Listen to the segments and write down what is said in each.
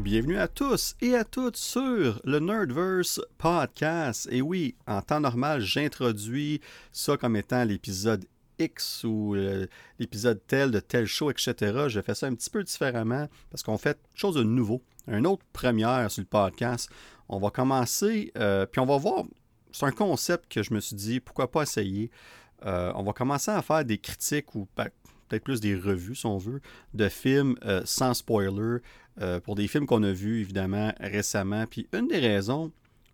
Bienvenue à tous et à toutes sur le Nerdverse Podcast. Et oui, en temps normal, j'introduis ça comme étant l'épisode X ou l'épisode tel de tel show, etc. Je fais ça un petit peu différemment parce qu'on fait quelque chose de nouveau, une autre première sur le podcast. On va commencer, puis on va voir, c'est un concept que je me suis dit, pourquoi pas essayer. On va commencer à faire des critiques ou peut-être plus des revues, si on veut, de films sans spoiler, pour des films qu'on a vus, évidemment, récemment. Puis une des raisons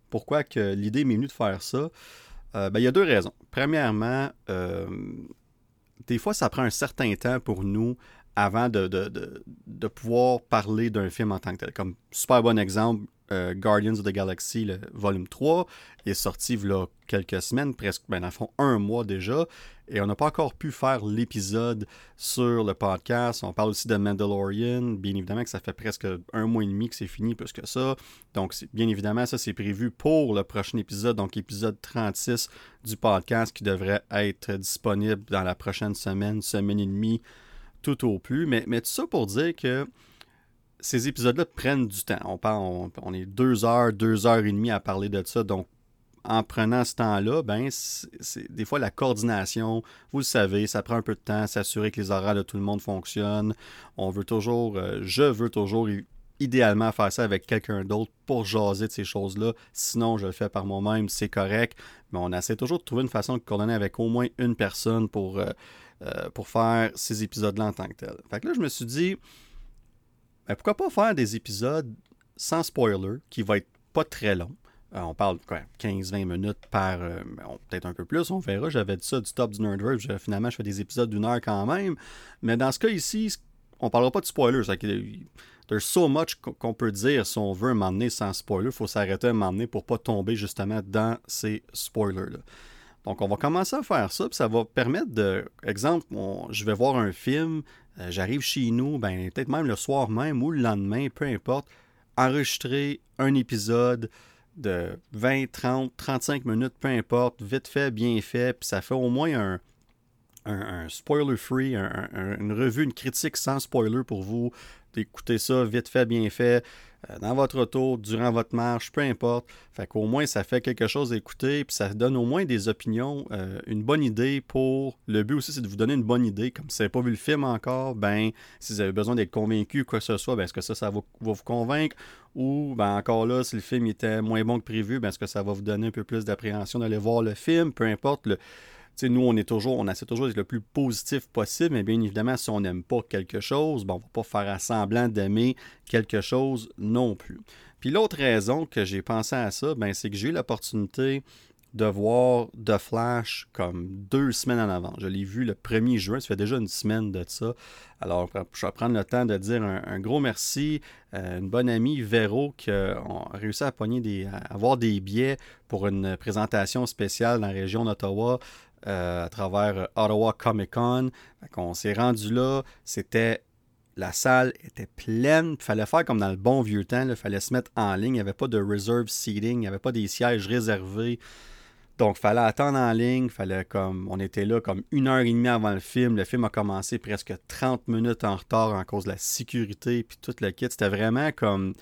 pourquoi que l'idée m'est venue de faire ça, il y a deux raisons. Premièrement, des fois, ça prend un certain temps pour nous avant de pouvoir parler d'un film en tant que tel. Comme super bon exemple, Guardians of the Galaxy, le volume 3, est sorti il y a quelques semaines, presque, dans le fond, un mois déjà, et on n'a pas encore pu faire l'épisode sur le podcast. On parle aussi de Mandalorian, bien évidemment que ça fait presque un mois et demi que c'est fini, plus que ça. Donc, bien évidemment, ça, c'est prévu pour le prochain épisode, donc épisode 36 du podcast qui devrait être disponible dans la prochaine semaine, semaine et demie, tout au plus. Mais tout ça pour dire que ces épisodes-là prennent du temps. On est 2 heures et demie à parler de ça. Donc, en prenant ce temps-là, des fois, la coordination, vous le savez, ça prend un peu de temps, s'assurer que les horaires de tout le monde fonctionnent. Je veux toujours, idéalement, faire ça avec quelqu'un d'autre pour jaser de ces choses-là. Sinon, je le fais par moi-même, c'est correct. Mais on essaie toujours de trouver une façon de coordonner avec au moins une personne pour faire ces épisodes-là en tant que tel. Fait que là, je me suis dit, pourquoi pas faire des épisodes sans spoiler, qui va être pas très long. On parle 15-20 minutes par, peut-être un peu plus, on verra. J'avais dit ça du Top du Nerdverse, finalement je fais des épisodes d'une heure quand même. Mais dans ce cas ici, on parlera pas de spoilers. There's so much qu'on peut dire si on veut m'emmener sans spoiler. Il faut s'arrêter à m'emmener pour pas tomber justement dans ces spoilers-là. Donc, on va commencer à faire ça, puis ça va permettre de... Exemple, je vais voir un film, j'arrive chez nous, peut-être même le soir même ou le lendemain, peu importe, enregistrer un épisode de 20, 30, 35 minutes, peu importe, vite fait, bien fait, puis ça fait au moins un spoiler-free, une revue, une critique sans spoiler pour vous, d'écouter ça vite fait, bien fait, dans votre auto, durant votre marche, peu importe. Fait qu'au moins, ça fait quelque chose d'écouter, puis ça donne au moins des opinions, une bonne idée pour... Le but aussi, c'est de vous donner une bonne idée. Comme si vous n'avez pas vu le film encore, si vous avez besoin d'être convaincu, quoi que ce soit, est-ce que ça va vous convaincre? Ou, encore là, si le film était moins bon que prévu, est-ce que ça va vous donner un peu plus d'appréhension d'aller voir le film? Peu importe, nous, on essaie toujours d'être le plus positif possible, mais bien évidemment, si on n'aime pas quelque chose, on ne va pas faire semblant d'aimer quelque chose non plus. Puis l'autre raison que j'ai pensé à ça, c'est que j'ai eu l'opportunité de voir The Flash comme 2 semaines en avant. Je l'ai vu le 1er juin, ça fait déjà une semaine de ça. Alors, je vais prendre le temps de dire un gros merci à une bonne amie, Véro, qui a réussi à avoir des billets pour une présentation spéciale dans la région d'Ottawa, à travers Ottawa Comic-Con. On s'est rendu là, la salle était pleine, il fallait faire comme dans le bon vieux temps, il fallait se mettre en ligne, il n'y avait pas de reserve seating, il n'y avait pas des sièges réservés, donc il fallait attendre en ligne, on était là comme 1h30 avant le film a commencé presque 30 minutes en retard en cause de la sécurité, puis tout le kit, c'était vraiment comme,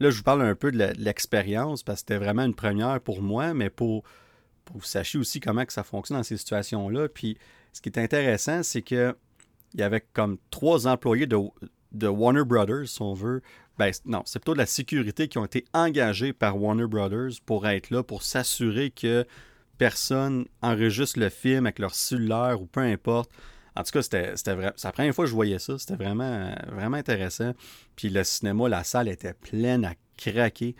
là je vous parle un peu de l'expérience, parce que c'était vraiment une première pour moi, mais pour que vous sachiez aussi comment que ça fonctionne dans ces situations-là. Puis ce qui est intéressant, c'est qu'il y avait comme 3 employés de Warner Brothers, si on veut. C'est plutôt de la sécurité qui ont été engagés par Warner Brothers pour être là, pour s'assurer que personne enregistre le film avec leur cellulaire ou peu importe. En tout cas, c'était vraiment... C'est la première fois que je voyais ça. C'était vraiment, vraiment intéressant. Puis le cinéma, la salle était pleine à craquer.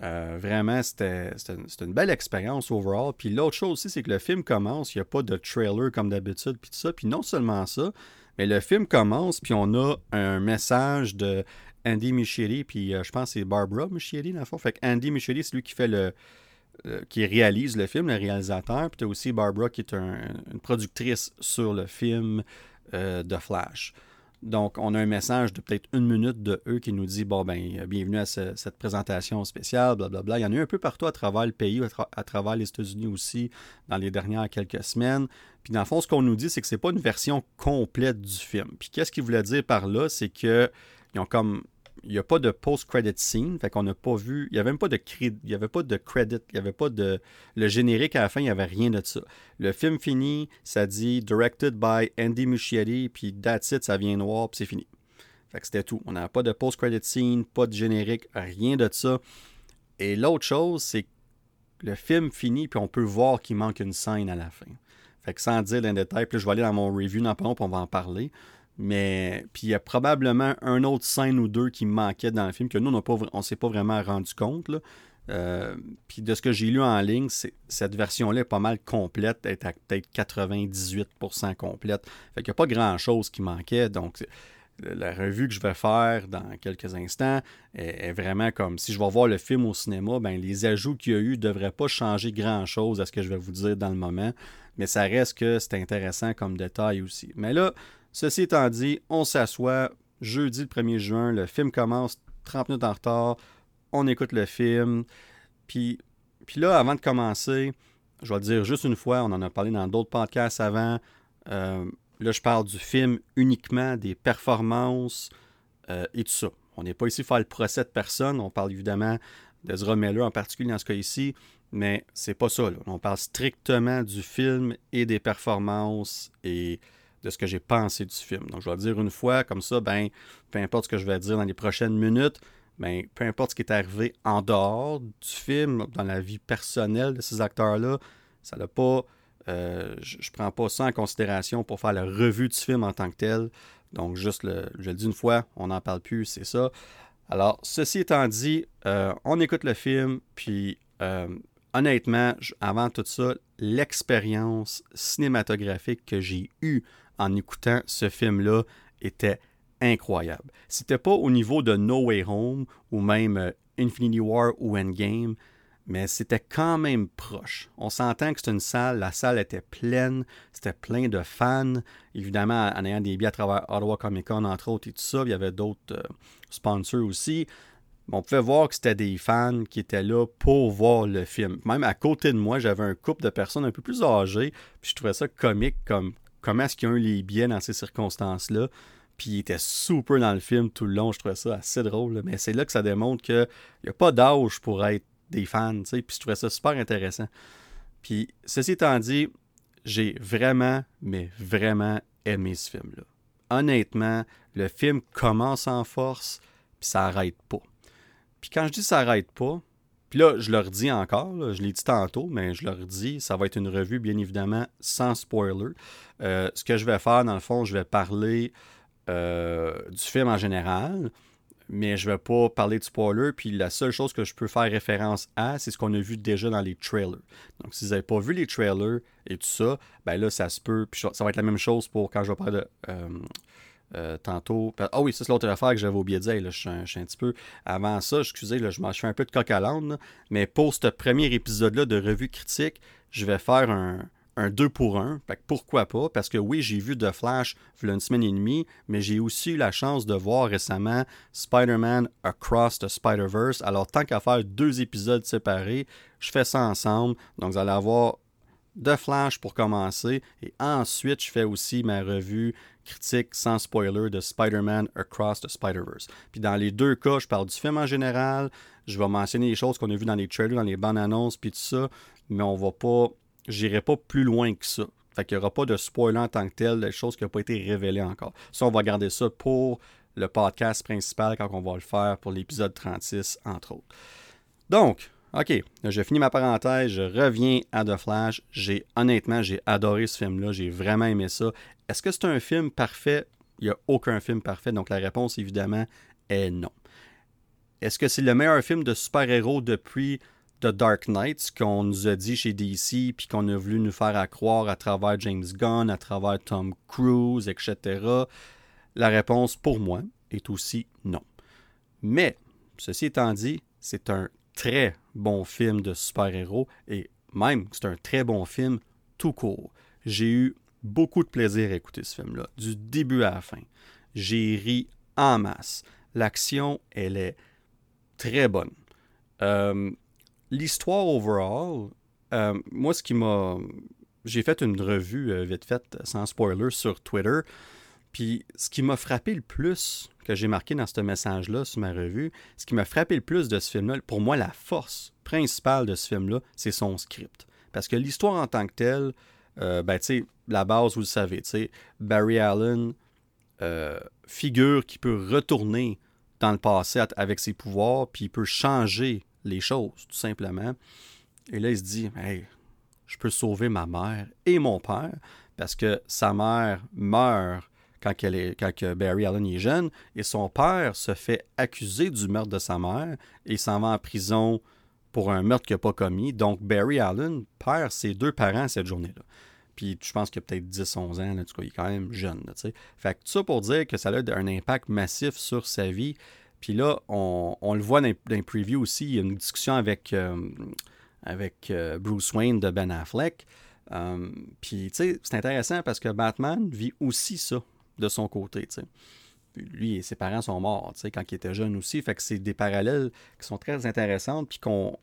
Vraiment, c'était une belle expérience overall. Puis l'autre chose aussi, c'est que le film commence, il n'y a pas de trailer comme d'habitude, puis tout ça. Puis non seulement ça, mais le film commence, puis on a un message de Andy Muschietti, puis je pense que c'est Barbara Micheli, dans le fond. Fait qu'Andy Muschietti, c'est lui qui fait qui réalise le film, le réalisateur. Puis tu as aussi Barbara qui est une productrice sur le film de Flash. Donc, on a un message de peut-être 1 minute de eux qui nous dit « bienvenue à cette présentation spéciale, blablabla. » Il y en a eu un peu partout à travers le pays, à travers les États-Unis aussi, dans les dernières quelques semaines. Puis dans le fond, ce qu'on nous dit, c'est que c'est pas une version complète du film. Puis qu'est-ce qu'ils voulaient dire par là? C'est qu'ils ont comme il n'y a pas de post-credit scene, fait qu'on n'a pas vu, il n'y avait même pas de credit, il n'y avait pas de credit, il n'y avait pas de... Le générique à la fin, il n'y avait rien de ça. Le film fini, ça dit « Directed by Andy Muschietti », puis « That's it », ça vient noir, puis c'est fini. Fait que c'était tout. On n'avait pas de post-credit scene, pas de générique, rien de ça. Et l'autre chose, c'est que le film finit, puis on peut voir qu'il manque une scène à la fin. Fait que sans dire d'un détail, puis là, je vais aller dans mon review, non, puis on va en parler. Mais puis il y a probablement un autre scène ou deux qui manquait dans le film que nous, on ne s'est pas vraiment rendu compte. Puis de ce que j'ai lu en ligne, cette version-là est pas mal complète, elle est à peut-être 98% complète. Fait qu'il n'y a pas grand-chose qui manquait. Donc, la revue que je vais faire dans quelques instants est vraiment comme... Si je vais voir le film au cinéma, ben les ajouts qu'il y a eu ne devraient pas changer grand-chose à ce que je vais vous dire dans le moment. Mais ça reste que c'est intéressant comme détail aussi. Mais là... Ceci étant dit, on s'assoit, jeudi le 1er juin, le film commence 30 minutes en retard, on écoute le film, puis là, avant de commencer, je vais le dire juste une fois, on en a parlé dans d'autres podcasts avant, là, je parle du film uniquement, des performances et tout ça. On n'est pas ici pour faire le procès de personne, on parle évidemment d'Ezra Miller en particulier dans ce cas ici, mais c'est pas ça, là. On parle strictement du film et des performances et... de ce que j'ai pensé du film. Donc, je vais le dire une fois, comme ça, ben, peu importe ce que je vais dire dans les prochaines minutes, ben, peu importe ce qui est arrivé en dehors du film, dans la vie personnelle de ces acteurs-là, ça n'a pas... je prends pas ça en considération pour faire la revue du film en tant que tel. Donc, juste, je le dis une fois, on n'en parle plus, c'est ça. Alors, ceci étant dit, on écoute le film, puis honnêtement, avant tout ça, l'expérience cinématographique que j'ai eue en écoutant ce film-là était incroyable. C'était pas au niveau de No Way Home ou même Infinity War ou Endgame, mais c'était quand même proche. On s'entend que c'est une salle, la salle était pleine, c'était plein de fans. Évidemment, en ayant des billets à travers Ottawa Comic-Con, entre autres, et tout ça, il y avait d'autres sponsors aussi. On pouvait voir que c'était des fans qui étaient là pour voir le film. Même à côté de moi, j'avais un couple de personnes un peu plus âgées, puis je trouvais ça comique, comme comment est-ce qu'ils ont eu les billets dans ces circonstances-là. Puis ils étaient super dans le film tout le long, je trouvais ça assez drôle. Là. Mais c'est là que ça démontre qu'il n'y a pas d'âge pour être des fans, tu sais. Puis je trouvais ça super intéressant. Puis ceci étant dit, j'ai vraiment, mais vraiment aimé ce film-là. Honnêtement, le film commence en force, puis ça n'arrête pas. Puis quand je dis ça n'arrête pas, puis là, je le redis encore, là, je l'ai dit tantôt, mais je le redis, ça va être une revue, bien évidemment, sans spoiler. Ce que je vais faire, dans le fond, je vais parler du film en général, mais je ne vais pas parler de spoiler. Puis la seule chose que je peux faire référence à, c'est ce qu'on a vu déjà dans les trailers. Donc, si vous n'avez pas vu les trailers et tout ça, ben là, ça se peut. Puis ça va être la même chose pour quand je vais parler de... tantôt. Ah oui, ça c'est l'autre affaire que j'avais oublié de dire. Là, je suis un petit peu... Avant ça, excusez, là, je fais un peu de coq à l'âne. Mais pour ce premier épisode-là de Revue Critique, je vais faire un 2 pour 1. Fait que pourquoi pas? Parce que oui, j'ai vu The Flash il y a une semaine et demie, mais j'ai aussi eu la chance de voir récemment Spider-Man Across the Spider-Verse. Alors, tant qu'à faire deux épisodes séparés, je fais ça ensemble. Donc, vous allez avoir The Flash pour commencer. Et ensuite, je fais aussi ma revue critique sans spoiler de Spider-Man Across the Spider-Verse. Puis dans les deux cas, je parle du film en général, je vais mentionner les choses qu'on a vues dans les trailers, dans les bandes annonces, puis tout ça, mais on va pas, j'irai pas plus loin que ça. Fait qu'il n'y aura pas de spoiler en tant que tel, des choses qui n'ont pas été révélées encore. Ça, on va garder ça pour le podcast principal quand on va le faire pour l'épisode 36, entre autres. Donc, OK, je finis ma parenthèse, je reviens à The Flash. Honnêtement, j'ai adoré ce film-là, j'ai vraiment aimé ça. Est-ce que c'est un film parfait? Il n'y a aucun film parfait, donc la réponse, évidemment, est non. Est-ce que c'est le meilleur film de super-héros depuis The Dark Knight, ce qu'on nous a dit chez DC, puis qu'on a voulu nous faire accroire à travers James Gunn, à travers Tom Cruise, etc.? La réponse, pour moi, est aussi non. Mais, ceci étant dit, c'est un très bon film de super-héros, et même, c'est un très bon film tout court. J'ai eu beaucoup de plaisir à écouter ce film-là, du début à la fin. J'ai ri en masse. L'action, elle est très bonne. L'histoire overall, moi, ce qui m'a... J'ai fait une revue, vite faite, sans spoiler, sur Twitter. Puis ce qui m'a frappé le plus, que j'ai marqué dans ce message-là sur ma revue, ce qui m'a frappé le plus de ce film-là, pour moi, la force principale de ce film-là, c'est son script. Parce que l'histoire en tant que telle, tu sais, la base, vous le savez, tu sais, Barry Allen, figure qui peut retourner dans le passé avec ses pouvoirs, puis il peut changer les choses, tout simplement. Et là, il se dit, hey, je peux sauver ma mère et mon père, parce que sa mère meurt quand Barry Allen est jeune, et son père se fait accuser du meurtre de sa mère et s'en va en prison pour un meurtre qu'il n'a pas commis. Donc, Barry Allen perd ses deux parents cette journée-là. Puis, je pense qu'il a peut-être 10-11 ans, là, du coup, il est quand même jeune. Là, fait que tout ça pour dire que ça a un impact massif sur sa vie. Puis là, on le voit dans les previews aussi, il y a une discussion avec Bruce Wayne de Ben Affleck. Puis, tu sais, c'est intéressant parce que Batman vit aussi ça de son côté, tu sais. Lui et ses parents sont morts, tu sais, quand il était jeune aussi. Fait que c'est des parallèles qui sont très intéressants puis qu'on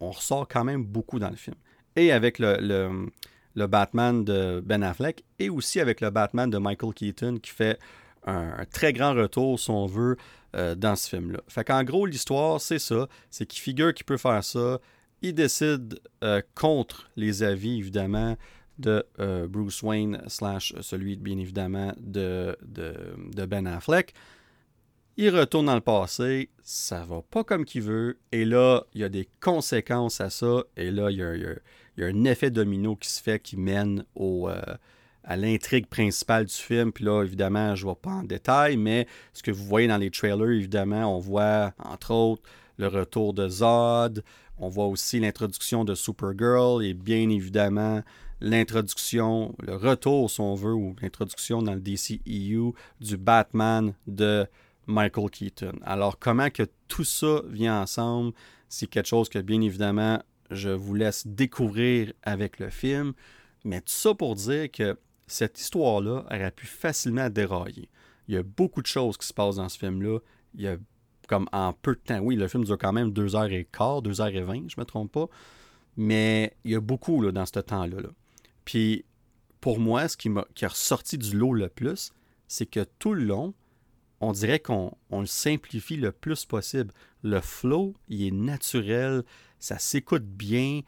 ressort quand même beaucoup dans le film. Et avec le Batman de Ben Affleck et aussi avec le Batman de Michael Keaton qui fait un très grand retour, si on veut, dans ce film-là. Fait qu'en gros, l'histoire, c'est ça. C'est qu'il figure qu'il peut faire ça. Il décide contre les avis, évidemment, de Bruce Wayne / celui, bien évidemment, de Ben Affleck. Il retourne dans le passé, ça va pas comme qu'il veut, et là, il y a des conséquences à ça, et là, il y a un effet domino qui se fait, qui mène à l'intrigue principale du film. Puis là, évidemment, je ne vais pas en détail, mais ce que vous voyez dans les trailers, évidemment, on voit, entre autres, le retour de Zod, on voit aussi l'introduction de Supergirl, et bien évidemment, l'introduction, le retour, si on veut, ou l'introduction dans le DCEU du Batman de Michael Keaton. Alors, comment que tout ça vient ensemble, c'est quelque chose que, bien évidemment, je vous laisse découvrir avec le film. Mais tout ça pour dire que cette histoire-là aurait pu facilement dérailler. Il y a beaucoup de choses qui se passent dans ce film-là. Il y a comme en peu de temps. Oui, le film dure quand même 2h15, 2h20, je ne me trompe pas. Mais il y a beaucoup là, dans ce temps-là. Là. Puis pour moi, ce qui a ressorti du lot le plus, c'est que tout le long, on dirait qu'on le simplifie le plus possible. Le flow, il est naturel, ça s'écoute bien.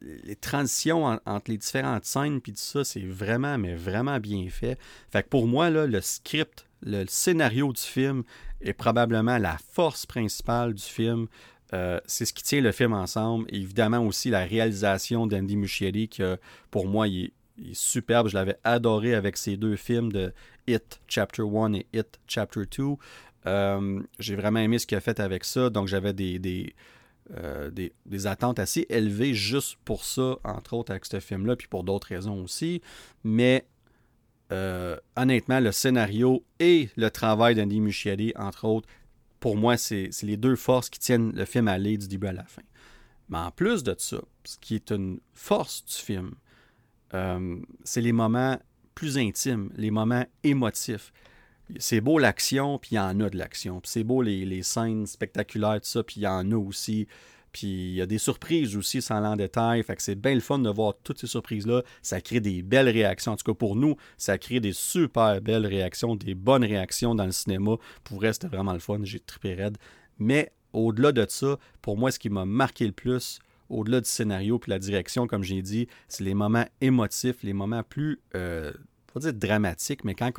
Les transitions entre les différentes scènes, puis tout ça, c'est vraiment, mais vraiment bien fait. Fait que pour moi, là, le script, le scénario du film est probablement la force principale du film. C'est ce qui tient le film ensemble. Et évidemment aussi la réalisation d'Andy Muschietti, qui pour moi, il est superbe. Je l'avais adoré avec ses deux films de It Chapter 1 et It Chapter 2. J'ai vraiment aimé ce qu'il a fait avec ça. Donc, j'avais des attentes assez élevées juste pour ça, entre autres avec ce film-là, puis pour d'autres raisons aussi. Mais honnêtement, le scénario et le travail d'Andy Muschietti, entre autres, pour moi, c'est les deux forces qui tiennent le film à l'aide du début à la fin. Mais en plus de ça, ce qui est une force du film, c'est les moments plus intimes, les moments émotifs. C'est beau l'action, puis il y en a de l'action. Puis c'est beau les scènes spectaculaires, tout ça, puis il y en a aussi. Puis il y a des surprises aussi, sans aller en détail. Fait que c'est bien le fun de voir toutes ces surprises-là. Ça crée des belles réactions. En tout cas, pour nous, ça crée des super belles réactions, des bonnes réactions dans le cinéma. Pour vrai, c'était vraiment le fun. J'ai trippé raide. Mais au-delà de ça, pour moi, ce qui m'a marqué le plus, au-delà du scénario puis la direction, comme j'ai dit, c'est les moments émotifs, les moments plus, pas dire dramatiques, mais quand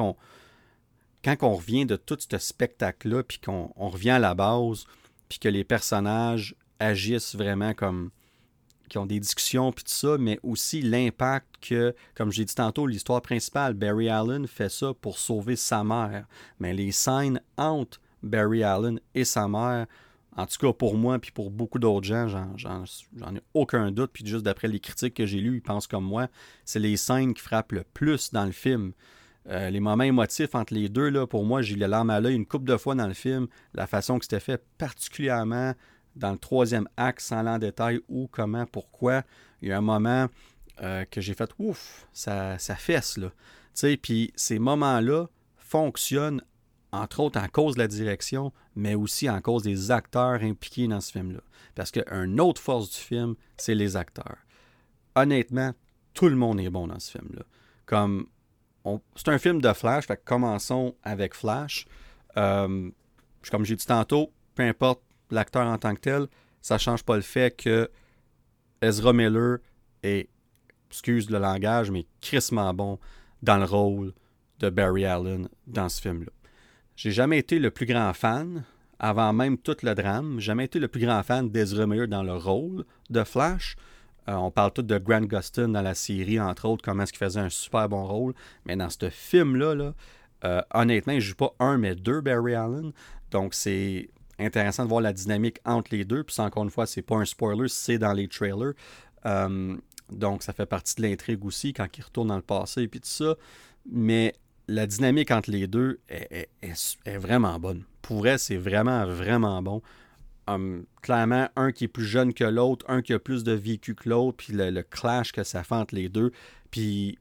on revient de tout ce spectacle-là, puis qu'on revient à la base, puis que les personnages agissent vraiment comme... qui ont des discussions, puis tout ça, mais aussi l'impact que, comme j'ai dit tantôt, l'histoire principale, Barry Allen fait ça pour sauver sa mère. Mais les scènes entre Barry Allen et sa mère, en tout cas pour moi, puis pour beaucoup d'autres gens, j'en ai aucun doute, puis juste d'après les critiques que j'ai lues, ils pensent comme moi, c'est les scènes qui frappent le plus dans le film. Les moments émotifs entre les deux, là, pour moi, j'ai eu les larmes à l'œil une couple de fois dans le film. La façon que c'était fait, particulièrement dans le troisième acte, sans aller en détail où, comment, pourquoi. Il y a un moment que j'ai fait « Ouf, ça fesse, là ». Puis ces moments-là fonctionnent, entre autres, en cause de la direction, mais aussi en cause des acteurs impliqués dans ce film-là. Parce qu'une autre force du film, c'est les acteurs. Honnêtement, tout le monde est bon dans ce film-là. Comme... c'est un film de Flash, fait que commençons avec Flash. Comme j'ai dit tantôt, peu importe l'acteur en tant que tel, ça change pas le fait que Ezra Miller est, excuse le langage, mais crissement bon dans le rôle de Barry Allen dans ce film-là. J'ai jamais été le plus grand fan, avant même tout le drame, jamais été le plus grand fan d'Ezra Miller dans le rôle de Flash. On parle tout de Grant Gustin dans la série, entre autres, comment est-ce qu'il faisait un super bon rôle. Mais dans ce film-là, honnêtement, il ne joue pas un, mais deux Barry Allen. Donc, c'est intéressant de voir la dynamique entre les deux. Puis, encore une fois, c'est pas un spoiler, c'est dans les trailers. Donc, ça fait partie de l'intrigue aussi, quand il retourne dans le passé et puis tout ça. Mais la dynamique entre les deux est vraiment bonne. Pour vrai, c'est vraiment, vraiment bon. Clairement, un qui est plus jeune que l'autre, un qui a plus de vécu que l'autre, puis le clash que ça fait entre les deux. Puis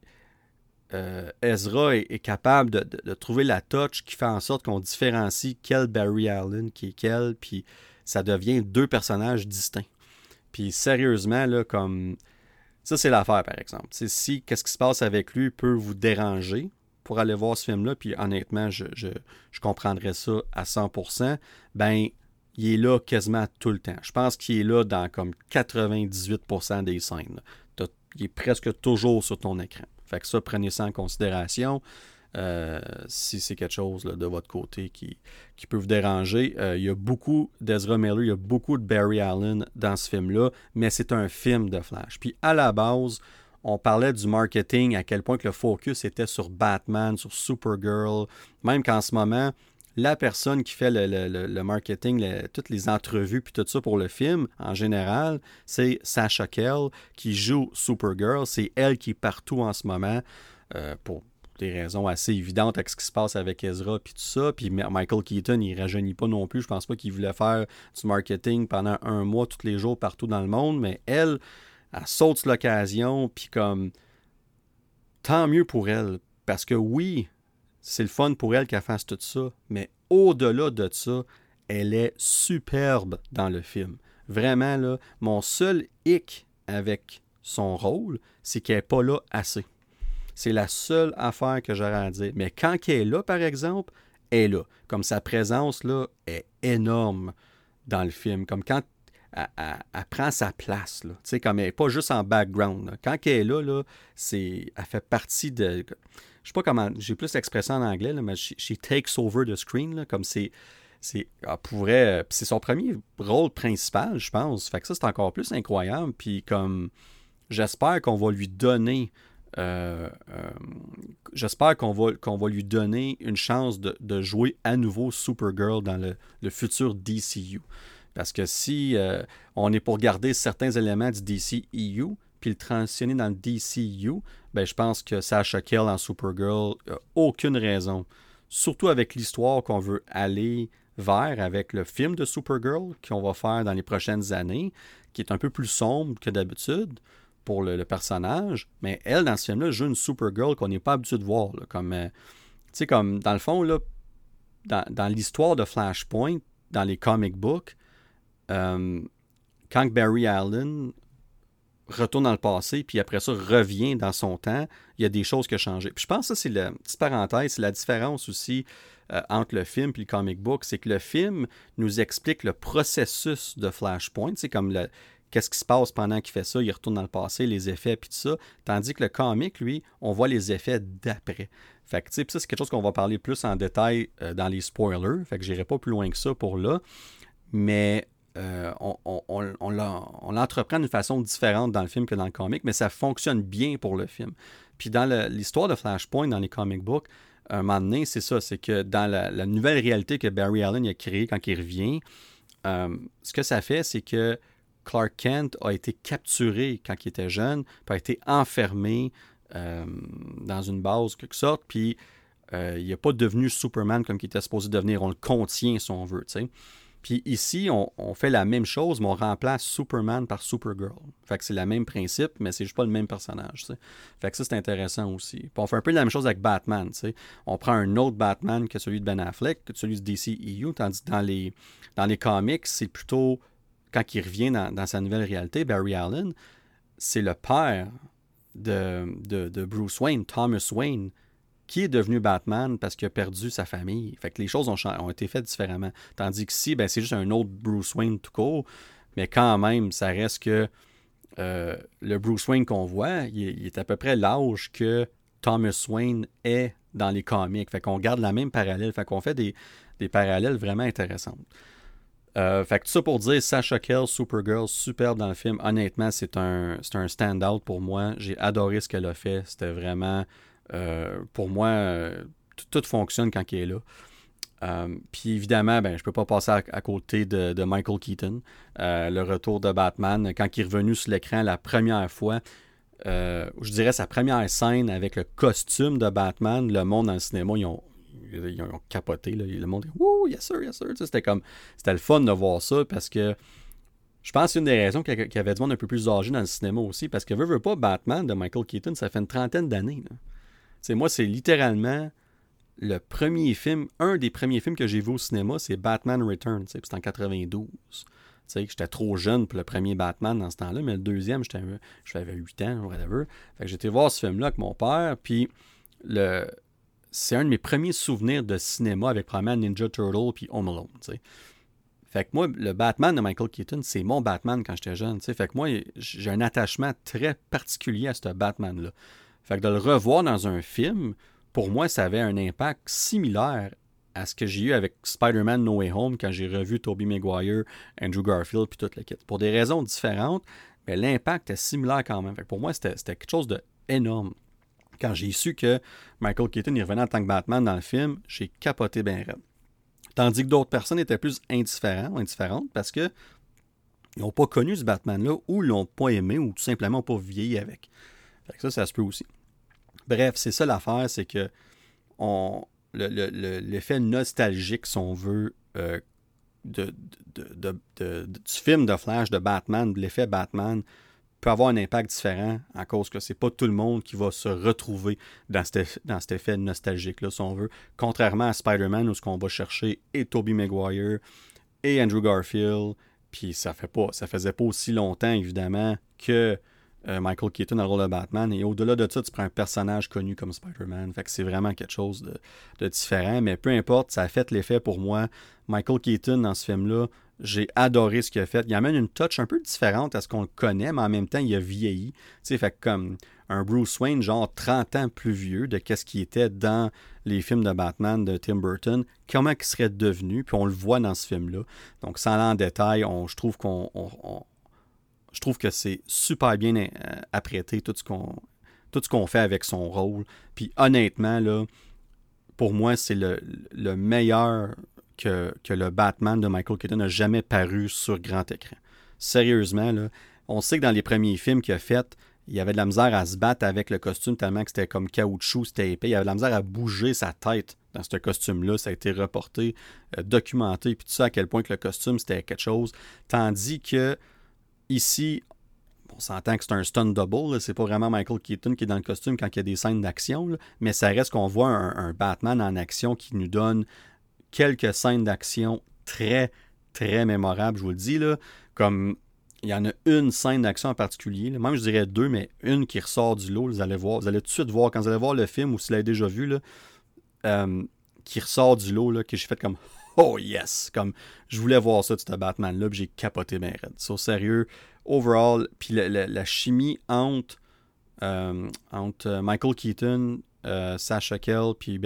Ezra est capable de trouver la touch qui fait en sorte qu'on différencie quel Barry Allen qui est quel, puis ça devient deux personnages distincts. Puis sérieusement, là, comme ça, c'est l'affaire, par exemple. T'sais, si qu'est-ce qui se passe avec lui peut vous déranger pour aller voir ce film-là, puis honnêtement, je comprendrais ça à 100%, ben il est là quasiment tout le temps. Je pense qu'il est là dans comme 98% des scènes. Il est presque toujours sur ton écran. Fait que ça, prenez ça en considération. Si c'est quelque chose là, de votre côté qui peut vous déranger. Il y a beaucoup d'Ezra Miller, il y a beaucoup de Barry Allen dans ce film-là, mais c'est un film de Flash. Puis à la base, on parlait du marketing, à quel point que le focus était sur Batman, sur Supergirl, même qu'en ce moment... La personne qui fait le marketing, toutes les entrevues puis tout ça pour le film, en général, c'est Sasha Calle qui joue Supergirl. C'est elle qui est partout en ce moment pour des raisons assez évidentes avec ce qui se passe avec Ezra puis tout ça. Puis Michael Keaton, il ne rajeunit pas non plus. Je pense pas qu'il voulait faire du marketing pendant un mois, tous les jours, partout dans le monde. Mais elle saute l'occasion puis comme... Tant mieux pour elle. Parce que oui... C'est le fun pour elle qu'elle fasse tout ça, mais au-delà de ça, elle est superbe dans le film. Vraiment, là, mon seul hic avec son rôle, c'est qu'elle n'est pas là assez. C'est la seule affaire que j'aurais à dire. Mais quand elle est là, par exemple, elle est là. Comme sa présence là, est énorme dans le film. Comme quand elle prend sa place. Tu sais, comme elle n'est pas juste en background. Là. Quand elle est là, elle fait partie de... Je sais pas comment, j'ai plus l'expression en anglais, là, mais she takes over the screen, là, comme c'est son premier rôle principal, je pense. Fait que ça, c'est encore plus incroyable. Puis comme, j'espère qu'on va lui donner une chance de jouer à nouveau Supergirl dans le futur DCU. Parce que si on est pour garder certains éléments du DCEU, puis le transitionner dans le DCU, ben, je pense que Sasha Calle en Supergirl n'a aucune raison. Surtout avec l'histoire qu'on veut aller vers avec le film de Supergirl qu'on va faire dans les prochaines années, qui est un peu plus sombre que d'habitude pour le personnage. Mais elle, dans ce film-là, joue une Supergirl qu'on n'est pas habitué de voir. Là, comme dans le fond, là, dans l'histoire de Flashpoint, dans les comic books, quand Barry Allen... retourne dans le passé, puis après ça, revient dans son temps, il y a des choses qui ont changé. Puis je pense que ça, c'est la petite parenthèse, c'est la différence aussi entre le film et le comic book, c'est que le film nous explique le processus de Flashpoint, c'est comme qu'est-ce qui se passe pendant qu'il fait ça, il retourne dans le passé, les effets, puis tout ça, tandis que le comic, lui, on voit les effets d'après. Fait que, tu sais, puis ça, c'est quelque chose qu'on va parler plus en détail dans les spoilers, fait que j'irai pas plus loin que ça pour là, mais... on l'entreprend d'une façon différente dans le film que dans le comic, mais ça fonctionne bien pour le film. Puis dans l'histoire de Flashpoint, dans les comic books, un moment donné, c'est ça, c'est que dans la nouvelle réalité que Barry Allen a créée quand il revient, ce que ça fait, c'est que Clark Kent a été capturé quand il était jeune, puis a été enfermé dans une base, quelque sorte, puis il n'est pas devenu Superman comme il était supposé devenir. On le contient, si on veut, tu sais. Puis ici, on fait la même chose, mais on remplace Superman par Supergirl. Fait que c'est le même principe, mais c'est juste pas le même personnage. T'sais. Fait que ça, c'est intéressant aussi. Puis on fait un peu la même chose avec Batman. T'sais. On prend un autre Batman que celui de Ben Affleck, que celui du DCEU, tandis que dans les comics, c'est plutôt, quand il revient dans sa nouvelle réalité, Barry Allen, c'est le père de Bruce Wayne, Thomas Wayne, qui est devenu Batman parce qu'il a perdu sa famille. Fait que les choses ont été faites différemment. Tandis que si, ben, c'est juste un autre Bruce Wayne tout court, mais quand même, ça reste que le Bruce Wayne qu'on voit, il est à peu près l'âge que Thomas Wayne est dans les comics. Fait qu'on garde la même parallèle. Fait qu'on fait des parallèles vraiment intéressantes. Fait que tout ça pour dire, Sasha Calle, Supergirl, superbe dans le film. Honnêtement, c'est un stand-out pour moi. J'ai adoré ce qu'elle a fait. C'était vraiment... pour moi, tout fonctionne quand il est là. Puis évidemment, ben, je ne peux pas passer à côté de Michael Keaton. Le retour de Batman, quand il est revenu sur l'écran la première fois, je dirais sa première scène avec le costume de Batman, le monde dans le cinéma, ils ont capoté. Là. Le monde dit « Wouh, yes sir, yes sir ». C'était le fun de voir ça parce que je pense que c'est une des raisons qu'il y avait du monde un peu plus âgé dans le cinéma aussi. Parce que veut pas, Batman de Michael Keaton, ça fait une trentaine d'années. Là. Moi, c'est littéralement le premier film, un des premiers films que j'ai vu au cinéma, c'est Batman Returns. C'est en 92. J'étais trop jeune pour le premier Batman dans ce temps-là, mais le deuxième, j'avais 8 ans, whatever. Fait que j'étais voir ce film-là avec mon père, puis c'est un de mes premiers souvenirs de cinéma avec probablement Ninja Turtle puis Home Alone. T'sais. Fait que moi, le Batman de Michael Keaton, c'est mon Batman quand j'étais jeune. T'sais. Fait que moi, j'ai un attachement très particulier à ce Batman-là. Fait que de le revoir dans un film, pour moi, ça avait un impact similaire à ce que j'ai eu avec Spider-Man No Way Home quand j'ai revu Tobey Maguire, Andrew Garfield puis toute la quête. Pour des raisons différentes, mais l'impact est similaire quand même. Fait que pour moi, c'était quelque chose d'énorme. Quand j'ai su que Michael Keaton y revenait en tant que Batman dans le film, j'ai capoté bien raide. Tandis que d'autres personnes étaient plus indifférentes parce que ils n'ont pas connu ce Batman-là ou l'ont pas aimé ou tout simplement pas vieilli avec. Fait que ça se peut aussi. Bref, c'est ça l'affaire, c'est que l'effet nostalgique, si on veut, du film de Flash, de Batman, de l'effet Batman, peut avoir un impact différent à cause que c'est pas tout le monde qui va se retrouver dans cet effet nostalgique-là, si on veut. Contrairement à Spider-Man, où ce qu'on va chercher et Tobey Maguire et Andrew Garfield, puis ça faisait pas aussi longtemps, évidemment, que... Michael Keaton dans le rôle de Batman, et au-delà de ça, tu prends un personnage connu comme Spider-Man. Fait que c'est vraiment quelque chose de différent, mais peu importe, ça a fait l'effet pour moi. Michael Keaton dans ce film-là, j'ai adoré ce qu'il a fait. Il amène une touche un peu différente à ce qu'on le connaît, mais en même temps, il a vieilli. T'sais, fait que comme un Bruce Wayne, genre 30 ans plus vieux de qu'est-ce qu'il était dans les films de Batman de Tim Burton, comment il serait devenu, puis on le voit dans ce film-là. Donc, sans aller en détail, je trouve que c'est super bien apprêté tout ce qu'on fait avec son rôle. Puis honnêtement, là, pour moi, c'est le meilleur que le Batman de Michael Keaton n'a jamais paru sur grand écran. Sérieusement, là, on sait que dans les premiers films qu'il a fait, il y avait de la misère à se battre avec le costume tellement que c'était comme caoutchouc, c'était épais. Il y avait de la misère à bouger sa tête dans ce costume-là. Ça a été reporté, documenté, puis tu sais à quel point que le costume, c'était quelque chose. Tandis que ici, on s'entend que c'est un stunt double, là. C'est pas vraiment Michael Keaton qui est dans le costume quand il y a des scènes d'action, là. Mais ça reste qu'on voit un Batman en action qui nous donne quelques scènes d'action très, très mémorables, je vous le dis, là. Comme il y en a une scène d'action en particulier, là. Même je dirais deux, mais une qui ressort du lot, là, vous allez tout de suite voir, quand vous allez voir le film ou si vous l'avez déjà vu, là, qui ressort du lot, là, que j'ai fait comme... Oh yes! Comme je voulais voir ça, ce Batman-là, puis j'ai capoté bien raide. So, sérieux, overall, puis la chimie entre Michael Keaton, Sasha Calle, puis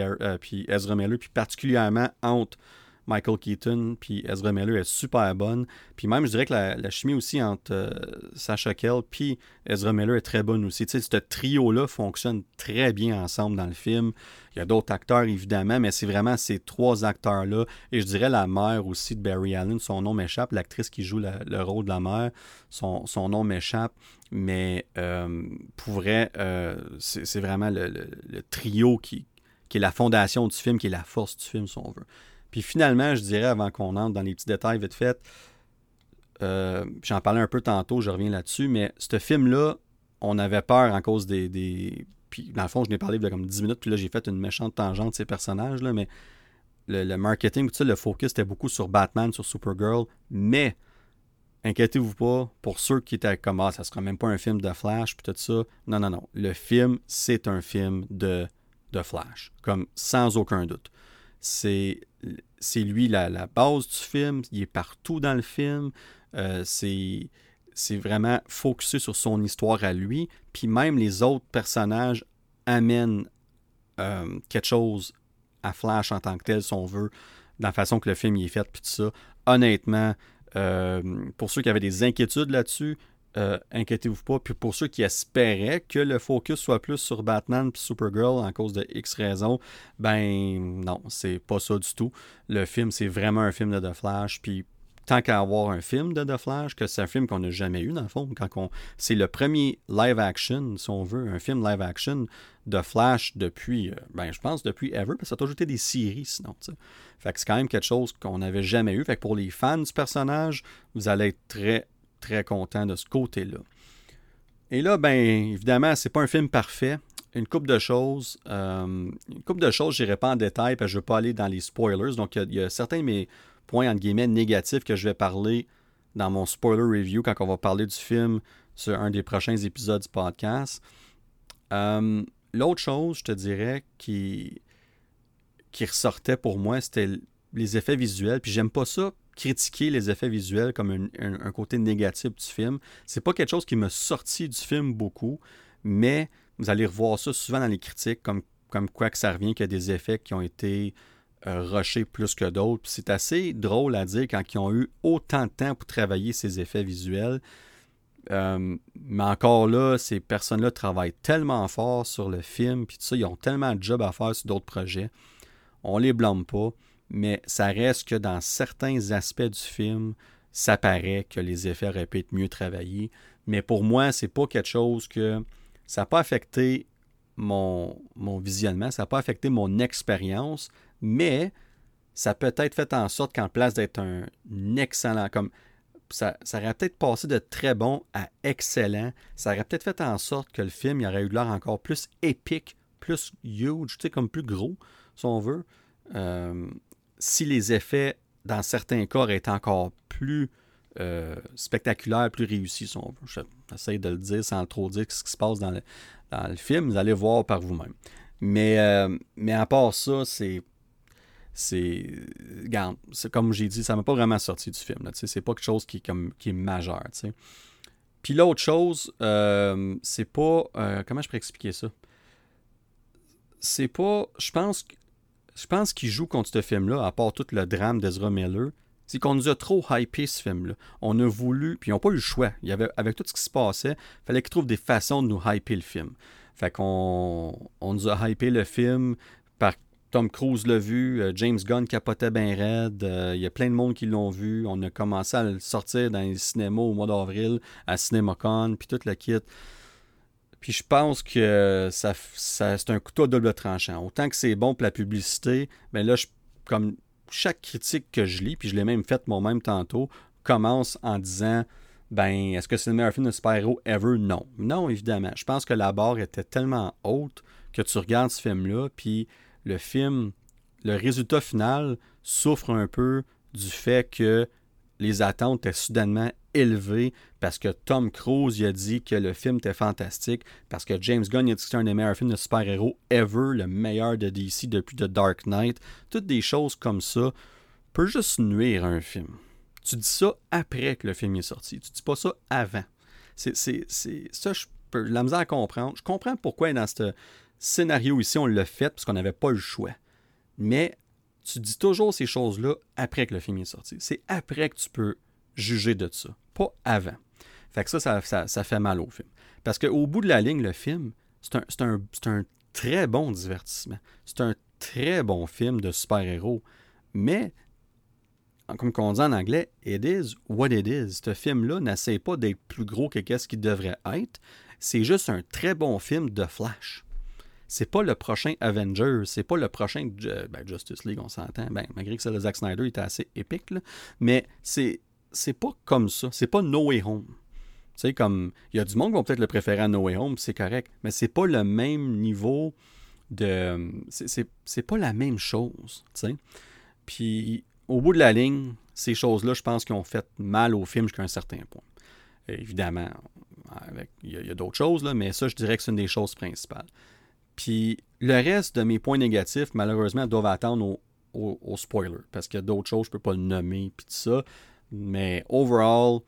Ezra Miller, puis particulièrement entre Michael Keaton puis Ezra Miller est super bonne. Puis même, je dirais que la chimie aussi entre Sasha Calle puis Ezra Miller est très bonne aussi. Tu sais, ce trio-là fonctionne très bien ensemble dans le film. Il y a d'autres acteurs, évidemment, mais c'est vraiment ces trois acteurs-là. Et je dirais la mère aussi de Barry Allen, son nom m'échappe. L'actrice qui joue le rôle de la mère, son nom m'échappe. Mais pour vrai, c'est vraiment le trio qui est la fondation du film, qui est la force du film, si on veut. Puis finalement, je dirais, avant qu'on entre dans les petits détails vite fait, j'en parlais un peu tantôt, je reviens là-dessus, mais ce film-là, on avait peur en cause des... Puis dans le fond, je n'ai parlé de comme 10 minutes, puis là, j'ai fait une méchante tangente de ces personnages-là, mais le marketing, tout ça, le focus était beaucoup sur Batman, sur Supergirl, mais inquiétez-vous pas, pour ceux qui étaient comme « Ah, ça sera même pas un film de Flash, puis tout ça », non, non, non, le film, c'est un film de de Flash, comme sans aucun doute. C'est lui la base du film, il est partout dans le film, c'est vraiment focusé sur son histoire à lui, puis même les autres personnages amènent quelque chose à Flash en tant que tel, si on veut, dans la façon que le film y est fait, puis tout ça. Honnêtement, pour ceux qui avaient des inquiétudes là-dessus, inquiétez-vous pas. Puis pour ceux qui espéraient que le focus soit plus sur Batman et Supergirl en cause de X raisons, ben non, c'est pas ça du tout. Le film, c'est vraiment un film de The Flash. Puis tant qu'à avoir un film de The Flash, que c'est un film qu'on n'a jamais eu dans le fond, c'est le premier live action, si on veut, un film live action de Flash depuis, je pense depuis ever, parce que ça a toujours été des séries sinon, t'sais. Fait que c'est quand même quelque chose qu'on n'avait jamais eu. Fait que pour les fans du personnage, vous allez être très très content de ce côté-là. Et là, ben évidemment, c'est pas un film parfait. Une couple de choses, j'irai pas en détail parce que je veux pas aller dans les spoilers. Donc, il y a certains de mes points, entre guillemets, négatifs que je vais parler dans mon spoiler review quand on va parler du film sur un des prochains épisodes du podcast. L'autre chose, je te dirais, qui ressortait pour moi, c'était les effets visuels. Puis j'aime pas ça, critiquer les effets visuels comme un côté négatif du film. C'est pas quelque chose qui m'a sorti du film beaucoup, mais vous allez revoir ça souvent dans les critiques, comme quoi que ça revient qu'il y a des effets qui ont été rushés plus que d'autres. Puis c'est assez drôle à dire quand ils ont eu autant de temps pour travailler ces effets visuels. Mais encore là, ces personnes-là travaillent tellement fort sur le film, puis tout ça, ils ont tellement de job à faire sur d'autres projets. On les blâme pas. Mais ça reste que dans certains aspects du film, ça paraît que les effets auraient pu être mieux travaillés. Mais pour moi, c'est pas quelque chose que... Ça n'a pas affecté mon visionnement, ça n'a pas affecté mon expérience, mais ça a peut-être fait en sorte qu'en place d'être un excellent... Ça aurait peut-être passé de très bon à excellent. Ça aurait peut-être fait en sorte que le film il aurait eu l'air encore plus épique, plus huge, tu sais, comme plus gros, si on veut. Si les effets, dans certains cas, étaient encore plus spectaculaires, plus réussis, si on veut. J'essaie de le dire sans trop dire ce qui se passe dans le film. Vous allez voir par vous-même. Mais à part ça, c'est comme j'ai dit, ça ne m'a pas vraiment sorti du film. Là, c'est pas quelque chose qui est majeur. T'sais. Puis l'autre chose, c'est pas... comment je pourrais expliquer ça? C'est pas... Je pense qu'il joue contre ce film-là, à part tout le drame d'Ezra Miller, c'est qu'on nous a trop hypé ce film-là. On a voulu, puis ils n'ont pas eu le choix. Il y avait, avec tout ce qui se passait, il fallait qu'ils trouvent des façons de nous hyper le film. Fait qu'on nous a hypé le film, par Tom Cruise l'a vu, James Gunn capotait bien raide, il y a plein de monde qui l'ont vu, on a commencé à le sortir dans les cinémas au mois d'avril, à CinemaCon, puis tout le kit. Puis je pense que ça c'est un couteau à double tranchant. Autant que c'est bon pour la publicité, bien là, comme chaque critique que je lis, puis je l'ai même faite moi-même tantôt, commence en disant, ben est-ce que c'est le meilleur film de super-héros ever? Non. Non, évidemment. Je pense que la barre était tellement haute que tu regardes ce film-là, puis le film, le résultat final souffre un peu du fait que les attentes étaient soudainement élevées parce que Tom Cruise il a dit que le film était fantastique, parce que James Gunn il a dit que c'était un des meilleurs films de super-héros ever, le meilleur de DC depuis The Dark Knight. Toutes des choses comme ça peuvent juste nuire à un film. Tu dis ça après que le film est sorti. Tu dis pas ça avant. C'est ça, je peux la misère à comprendre. Je comprends pourquoi dans ce scénario ici, on l'a fait parce qu'on n'avait pas eu le choix. Mais tu dis toujours ces choses-là après que le film est sorti. C'est après que tu peux juger de ça, pas avant. Fait que ça fait mal au film. Parce qu'au bout de la ligne, le film, c'est un très bon divertissement. C'est un très bon film de super-héros. Mais, comme on dit en anglais, « it is what it is ». Ce film-là n'essaie pas d'être plus gros que ce qu'il devrait être. C'est juste un très bon film de Flash. C'est pas le prochain Avengers, c'est pas le prochain Justice League, on s'entend. Malgré que ça, le Zack Snyder était assez épique, là, mais c'est pas comme ça. C'est pas No Way Home. Tu sais, comme il y a du monde qui va peut-être le préférer à No Way Home, c'est correct, mais c'est pas le même niveau de. C'est pas la même chose. Tu sais. Puis au bout de la ligne, ces choses-là, je pense qu'ils ont fait mal au film jusqu'à un certain point. Et évidemment, il y a d'autres choses, là, mais ça, je dirais que c'est une des choses principales. Puis le reste de mes points négatifs, malheureusement, doivent attendre au spoiler, parce qu'il y a d'autres choses, je peux pas le nommer, puis tout ça. Mais overall,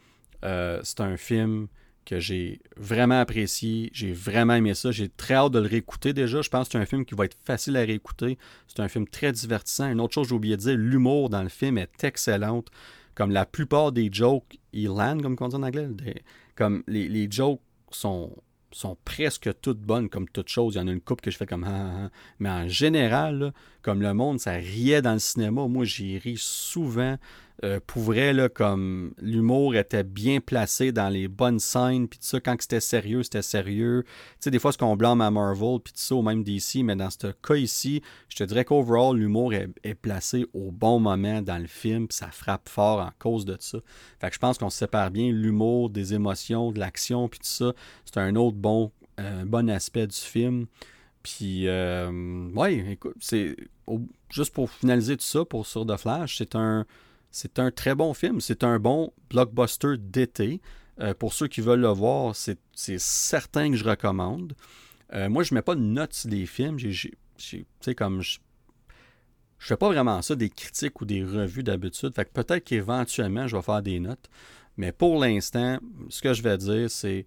c'est un film que j'ai vraiment apprécié, j'ai vraiment aimé ça, j'ai très hâte de le réécouter déjà. Je pense que c'est un film qui va être facile à réécouter, c'est un film très divertissant. Une autre chose que j'ai oublié de dire, l'humour dans le film est excellente. Comme la plupart des jokes, ils landent, comme on dit en anglais. Comme les jokes sont presque toutes bonnes, comme toute chose. Il y en a une couple que je fais comme... Ah, ah. Mais en général, là, comme le monde, ça riait dans le cinéma. Moi, j'y ris souvent. Pour vrai, là, comme l'humour était bien placé dans les bonnes scènes. Puis tout ça, quand c'était sérieux, c'était sérieux. Tu sais, des fois, ce qu'on blâme à Marvel, puis tout ça, ou même DC. Mais dans ce cas ici, je te dirais qu'overall, l'humour est placé au bon moment dans le film. Puis ça frappe fort en cause de ça. Fait que je pense qu'on sépare bien l'humour des émotions, de l'action, puis tout ça. C'est un autre bon aspect du film. Puis, ouais, écoute, juste pour finaliser tout ça, sur The Flash, c'est un très bon film. C'est un bon blockbuster d'été. Pour ceux qui veulent le voir, c'est certain que je recommande. Moi, je ne mets pas de notes des films. Tu sais, comme je fais pas vraiment ça, des critiques ou des revues d'habitude. Fait que peut-être qu'éventuellement, je vais faire des notes. Mais pour l'instant, ce que je vais dire, c'est...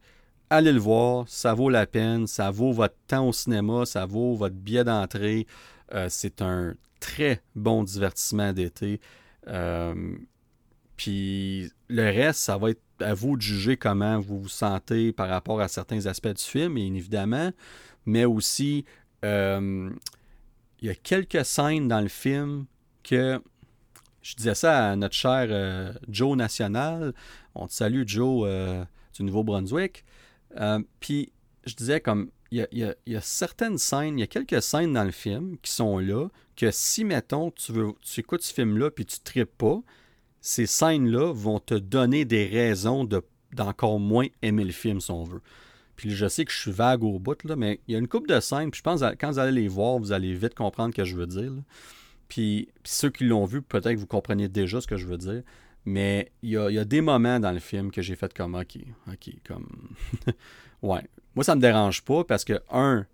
Allez le voir, ça vaut la peine, ça vaut votre temps au cinéma, ça vaut votre billet d'entrée. C'est un très bon divertissement d'été. Puis le reste, ça va être à vous de juger comment vous vous sentez par rapport à certains aspects du film, évidemment. Mais aussi, il y a quelques scènes dans le film que... Je disais ça à notre cher Joe National. On te salue, Joe, du Nouveau-Brunswick. Puis, je disais comme, il y a certaines scènes, il y a quelques scènes dans le film qui sont là, que si, mettons, tu écoutes ce film-là puis tu tripes pas, ces scènes-là vont te donner des raisons d'encore moins aimer le film, si on veut. Puis je sais que je suis vague au bout, là, mais il y a une couple de scènes, puis je pense que quand vous allez les voir, vous allez vite comprendre ce que je veux dire. Puis ceux qui l'ont vu, peut-être que vous comprenez déjà ce que je veux dire. Mais il y a des moments dans le film que j'ai fait comme « OK, comme... » Ouais. Moi, ça me dérange pas parce que, un,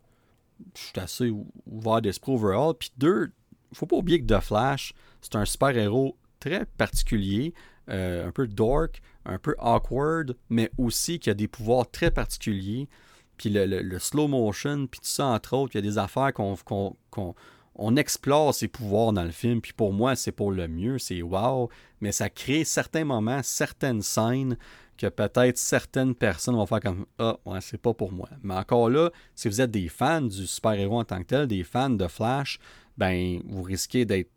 je suis assez ouvert d'esprit overall. Puis deux, faut pas oublier que The Flash, c'est un super-héros très particulier, un peu dark, un peu awkward, mais aussi qui a des pouvoirs très particuliers. Puis le slow motion, puis tout ça, entre autres, il y a des affaires qu'on explore ses pouvoirs dans le film, puis pour moi, c'est pour le mieux, c'est wow, mais ça crée certains moments, certaines scènes que peut-être certaines personnes vont faire comme « Ah, ouais, c'est pas pour moi ». Mais encore là, si vous êtes des fans du super-héros en tant que tel, des fans de Flash, ben vous risquez d'être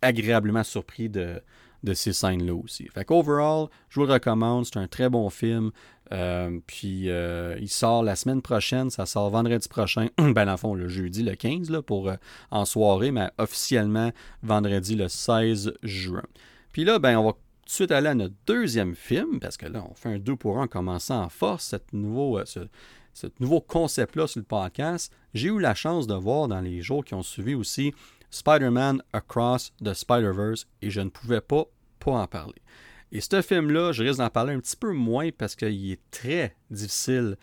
agréablement surpris de ces scènes-là aussi. Fait qu'overall, je vous le recommande, c'est un très bon film, puis il sort la semaine prochaine, ça sort vendredi prochain, ben dans le fond le jeudi le 15 là, pour en soirée, mais officiellement vendredi le 16 juin. Puis là, ben on va tout de suite aller à notre deuxième film, parce que là on fait un 2 pour 1 en commençant en force, ce nouveau concept-là sur le podcast. J'ai eu la chance de voir dans les jours qui ont suivi aussi Spider-Man Across the Spider-Verse, et je ne pouvais pas en parler. Et ce film-là, je risque d'en parler un petit peu moins parce qu'il est très difficile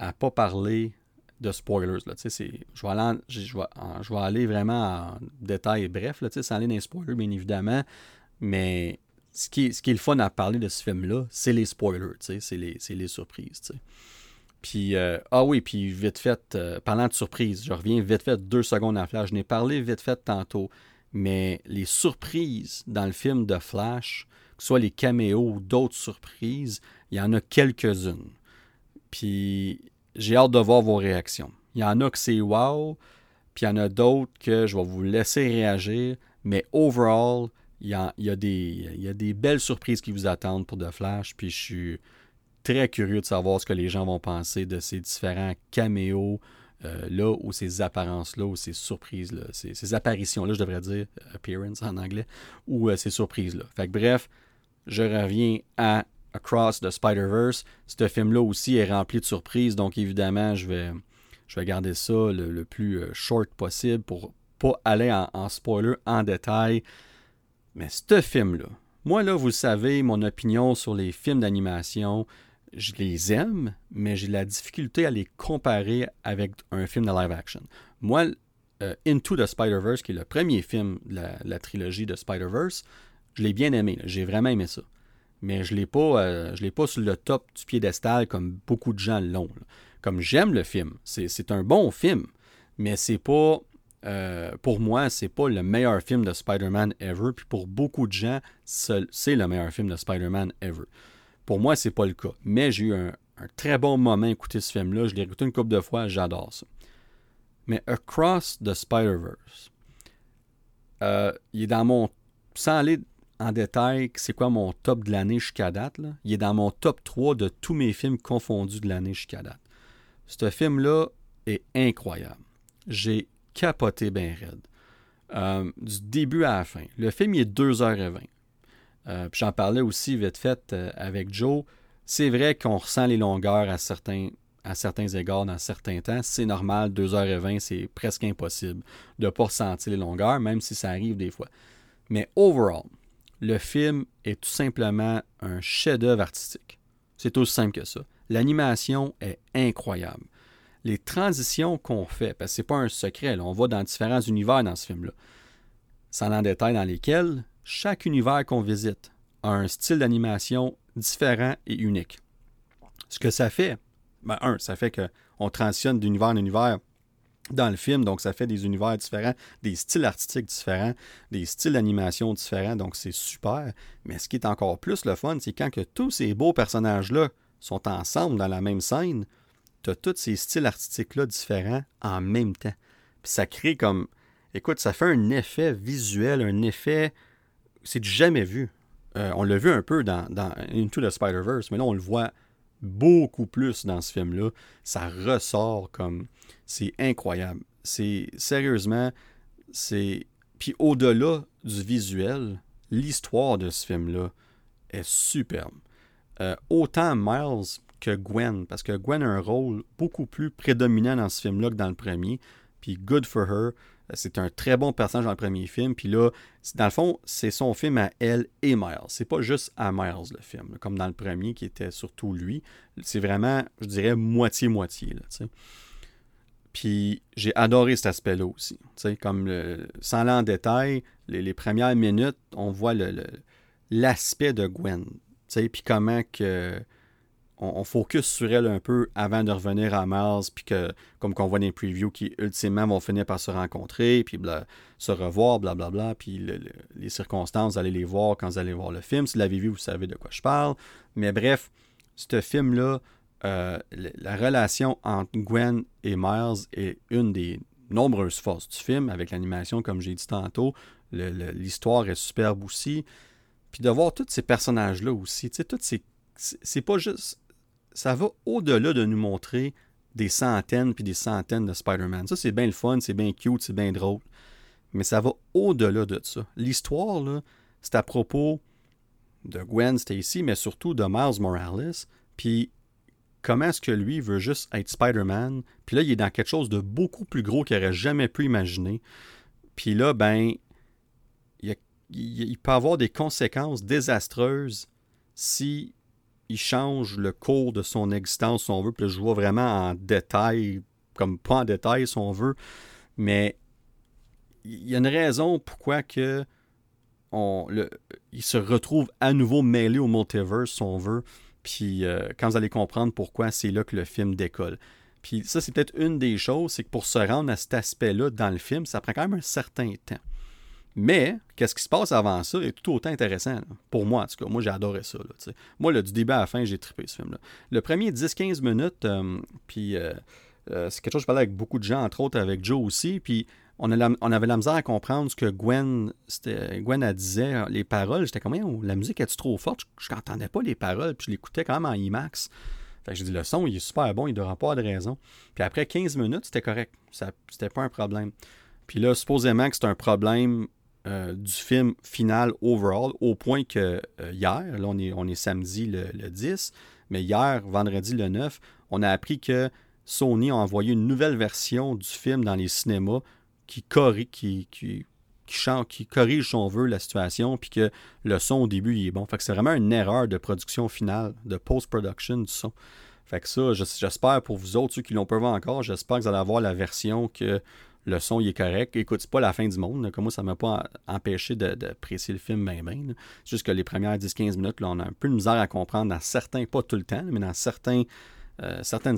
à pas parler de spoilers. Là. Je vais aller vraiment en détail bref, là, sans aller dans les spoilers, bien évidemment. Mais ce qui est le fun à parler de ce film-là, c'est les spoilers, c'est les surprises. T'sais. Puis, puis vite fait, parlant de surprise, je reviens vite fait 2 secondes à Flash. Je n'ai parlé vite fait tantôt, mais les surprises dans le film de Flash, que ce soit les caméos ou d'autres surprises, il y en a quelques-unes. Puis, j'ai hâte de voir vos réactions. Il y en a que c'est « wow », puis il y en a d'autres que je vais vous laisser réagir, mais overall, il y a des belles surprises qui vous attendent pour The Flash, puis je suis... très curieux de savoir ce que les gens vont penser de ces différents caméos là, ou ces apparences-là, ou ces surprises-là, ces apparitions-là, je devrais dire, appearance en anglais, ou ces surprises-là. Fait que bref, je reviens à Across the Spider-Verse. Ce film-là aussi est rempli de surprises, donc évidemment, je vais garder ça le plus short possible pour pas aller en spoiler en détail. Mais ce film-là, moi, là, vous le savez, mon opinion sur les films d'animation... je les aime, mais j'ai la difficulté à les comparer avec un film de live action. Moi, Into the Spider-Verse, qui est le premier film de la trilogie de Spider-Verse, je l'ai bien aimé, là. J'ai vraiment aimé ça. Mais je l'ai pas sur le top du piédestal comme beaucoup de gens l'ont. Là. Comme j'aime le film, c'est un bon film, mais c'est pas... pour moi, c'est pas le meilleur film de Spider-Man ever, puis pour beaucoup de gens, c'est le meilleur film de Spider-Man ever. Pour moi, c'est pas le cas, mais j'ai eu un très bon moment à écouter ce film-là. Je l'ai écouté une couple de fois, j'adore ça. Mais Across the Spider-Verse, il est dans mon... Sans aller en détail, c'est quoi mon top de l'année jusqu'à date, là, il est dans mon top 3 de tous mes films confondus de l'année jusqu'à date. Ce film-là est incroyable. J'ai capoté bien raide. Du début à la fin. Le film, il est 2h20. Puis j'en parlais aussi vite fait avec Joe. C'est vrai qu'on ressent les longueurs à certains égards dans certains temps. C'est normal, 2h20, c'est presque impossible de ne pas ressentir les longueurs, même si ça arrive des fois. Mais overall, le film est tout simplement un chef-d'œuvre artistique. C'est aussi simple que ça. L'animation est incroyable. Les transitions qu'on fait, parce que c'est pas un secret, là, on va dans différents univers dans ce film-là, sans en détail dans lesquels chaque univers qu'on visite a un style d'animation différent et unique. Ce que ça fait, ça fait qu'on transitionne d'univers en univers dans le film, donc ça fait des univers différents, des styles artistiques différents, des styles d'animation différents, donc c'est super. Mais ce qui est encore plus le fun, c'est quand que tous ces beaux personnages-là sont ensemble dans la même scène, tu as tous ces styles artistiques-là différents en même temps. Puis ça crée comme... Écoute, ça fait un effet visuel, un effet... C'est du jamais vu. On l'a vu un peu dans Into the Spider-Verse, mais là, on le voit beaucoup plus dans ce film-là. Ça ressort comme... C'est incroyable. Sérieusement, Puis au-delà du visuel, l'histoire de ce film-là est superbe. Autant Miles... que Gwen, parce que Gwen a un rôle beaucoup plus prédominant dans ce film-là que dans le premier, puis good for her, c'est un très bon personnage dans le premier film, puis là, dans le fond, c'est son film à elle et Miles, c'est pas juste à Miles le film, comme dans le premier qui était surtout lui, c'est vraiment, je dirais, moitié-moitié, là, tu sais. Puis j'ai adoré cet aspect-là aussi, tu sais, comme, sans aller en détail, les premières minutes, on voit l'aspect de Gwen, tu sais, puis comment que... On focus sur elle un peu avant de revenir à Miles, puis que, comme qu'on voit dans les previews, qui ultimement vont finir par se rencontrer, puis se revoir, blablabla, puis les circonstances, vous allez les voir quand vous allez voir le film. Si vous l'avez vu, vous savez de quoi je parle. Mais bref, ce film-là, la relation entre Gwen et Miles est une des nombreuses forces du film, avec l'animation, comme j'ai dit tantôt. L'histoire est superbe aussi. Puis de voir tous ces personnages-là aussi, tu sais, toutes ces... C'est pas juste... Ça va au-delà de nous montrer des centaines puis des centaines de Spider-Man. Ça, c'est bien le fun, c'est bien cute, c'est bien drôle. Mais ça va au-delà de ça. L'histoire, là, c'est à propos de Gwen Stacy, mais surtout de Miles Morales. Puis comment est-ce que lui veut juste être Spider-Man? Puis là, il est dans quelque chose de beaucoup plus gros qu'il n'aurait jamais pu imaginer. Puis là, ben, il peut avoir des conséquences désastreuses si... il change le cours de son existence, si on veut. Puis là, je vois vraiment en détail, comme pas en détail, si on veut. Mais il y a une raison pourquoi que il se retrouve à nouveau mêlé au multiverse, si on veut. Puis quand vous allez comprendre pourquoi, c'est là que le film décolle. Puis ça, c'est peut-être une des choses, c'est que pour se rendre à cet aspect-là dans le film, ça prend quand même un certain temps. Mais, qu'est-ce qui se passe avant ça est tout autant intéressant. Là. Pour moi, en tout cas. Moi, j'ai adoré ça. Là, moi, là, du début à la fin, j'ai trippé ce film-là. Le premier 10-15 minutes, c'est quelque chose que je parlais avec beaucoup de gens, entre autres avec Joe aussi, puis on avait la misère à comprendre ce que Gwen elle disait, les paroles. J'étais comme, la musique est-tu trop forte? Je n'entendais pas les paroles, puis je l'écoutais quand même en IMAX. Fait que j'ai dit, le son, il est super bon, il ne devrait pas avoir de raison. Puis après 15 minutes, c'était correct. C'était pas un problème. Puis là, supposément que c'est un problème... du film final overall, au point que hier, là on est samedi le 10, mais hier, vendredi le 9, on a appris que Sony a envoyé une nouvelle version du film dans les cinémas qui qui corrige, si on veut, la situation, puis que le son au début, il est bon. Fait que c'est vraiment une erreur de production finale, de post-production du son. Fait que ça, j'espère pour vous autres, ceux qui l'ont pas vu encore, j'espère que vous allez avoir la version que le son il est correct. Écoute, c'est pas la fin du monde. Comme moi, ça m'a pas empêché d'apprécier le film bien. C'est juste que les premières 10-15 minutes, là, on a un peu de misère à comprendre dans certains, pas tout le temps, mais dans certaines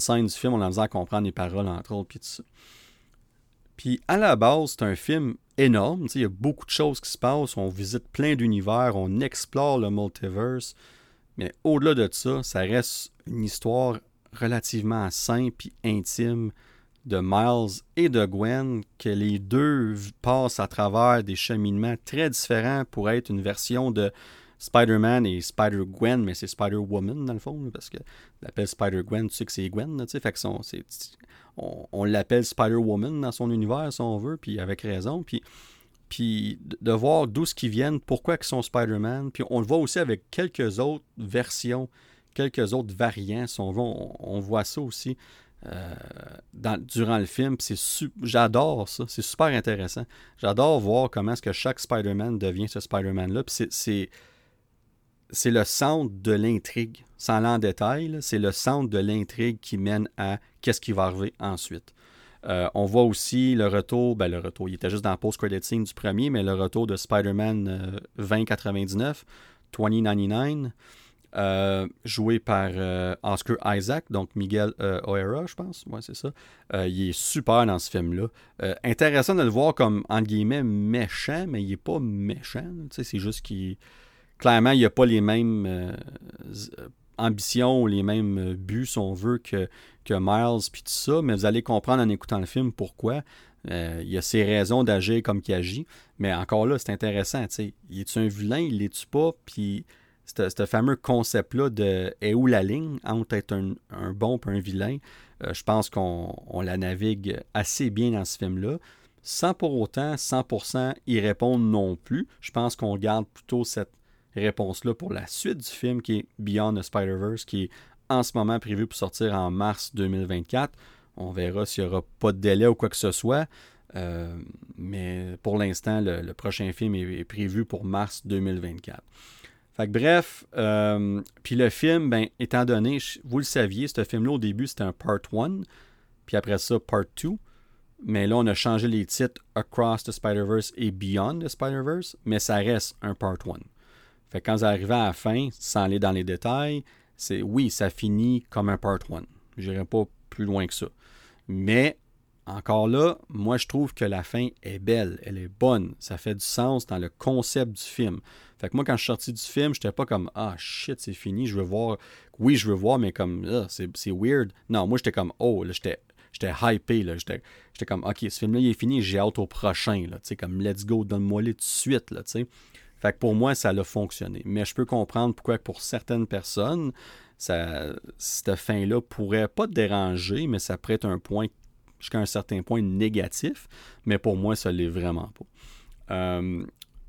scènes du film, on a misère à comprendre les paroles, entre autres, puis tout ça. Puis à la base, c'est un film énorme. Il y a beaucoup de choses qui se passent. On visite plein d'univers, on explore le multiverse. Mais au-delà de ça, ça reste une histoire relativement simple et intime de Miles et de Gwen, que les deux passent à travers des cheminements très différents pour être une version de Spider-Man et Spider-Gwen, mais c'est Spider-Woman dans le fond, parce que l'appelle Spider-Gwen, tu sais que c'est Gwen, tu sais, fait que on l'appelle Spider-Woman dans son univers, si on veut, puis avec raison, puis de voir d'où ce qu'ils viennent, pourquoi ils sont Spider-Man, puis on le voit aussi avec quelques autres versions, quelques autres variants, si on veut, on voit ça aussi durant le film, puis j'adore ça, c'est super intéressant. J'adore voir comment est-ce que chaque Spider-Man devient ce Spider-Man-là, puis c'est le centre de l'intrigue. Sans aller en détail, là, c'est le centre de l'intrigue qui mène à qu'est-ce qui va arriver ensuite. On voit aussi le retour, il était juste dans le post-credit scene du premier, mais le retour de Spider-Man 2099, 2099, joué par Oscar Isaac, donc Miguel O'Hara, je pense. Ouais, c'est ça. Il est super dans ce film-là. Intéressant de le voir comme, entre guillemets, méchant, mais il est pas méchant. C'est juste qu'il... Clairement, il n'a pas les mêmes ambitions, les mêmes buts, si on veut, que Miles, puis tout ça. Mais vous allez comprendre en écoutant le film pourquoi. Il a ses raisons d'agir comme qu'il agit. Mais encore là, c'est intéressant. T'sais. Il est-tu un vilain? Il l'est-tu pas? Puis... Ce fameux concept-là de « est où la ligne » entre être un bon et un vilain, je pense qu'on la navigue assez bien dans ce film-là. Sans pour autant, 100% y répondre non plus. Je pense qu'on garde plutôt cette réponse-là pour la suite du film qui est « Beyond the Spider-Verse » qui est en ce moment prévu pour sortir en mars 2024. On verra s'il n'y aura pas de délai ou quoi que ce soit. Mais pour l'instant, le prochain film est prévu pour mars 2024. Fait que bref, puis le film, ben, étant donné, vous le saviez, ce film-là, au début, c'était un Part 1, puis après ça, Part 2. Mais là, on a changé les titres Across the Spider-Verse et Beyond the Spider-Verse, mais ça reste un Part 1. Fait que quand vous arrivez à la fin, sans aller dans les détails, oui, ça finit comme un Part 1. J'irai pas plus loin que ça. Mais, encore là, moi, je trouve que la fin est belle, elle est bonne. Ça fait du sens dans le concept du film. Fait que moi, quand je suis sorti du film, j'étais pas comme « Ah, shit, c'est fini, je veux voir... » Oui, je veux voir, mais comme « Ah, c'est weird. » Non, moi, j'étais comme « Oh, là, j'étais hypé, là. » J'étais comme « Ok, ce film-là, il est fini, j'ai hâte au prochain, là. » Tu sais, comme « Let's go, donne-moi les tout de suite, là, tu sais. » Fait que pour moi, ça l'a fonctionné. Mais je peux comprendre pourquoi, pour certaines personnes, cette fin-là pourrait pas te déranger, mais ça pourrait être un point, jusqu'à un certain point, négatif. Mais pour moi, ça l'est vraiment pas.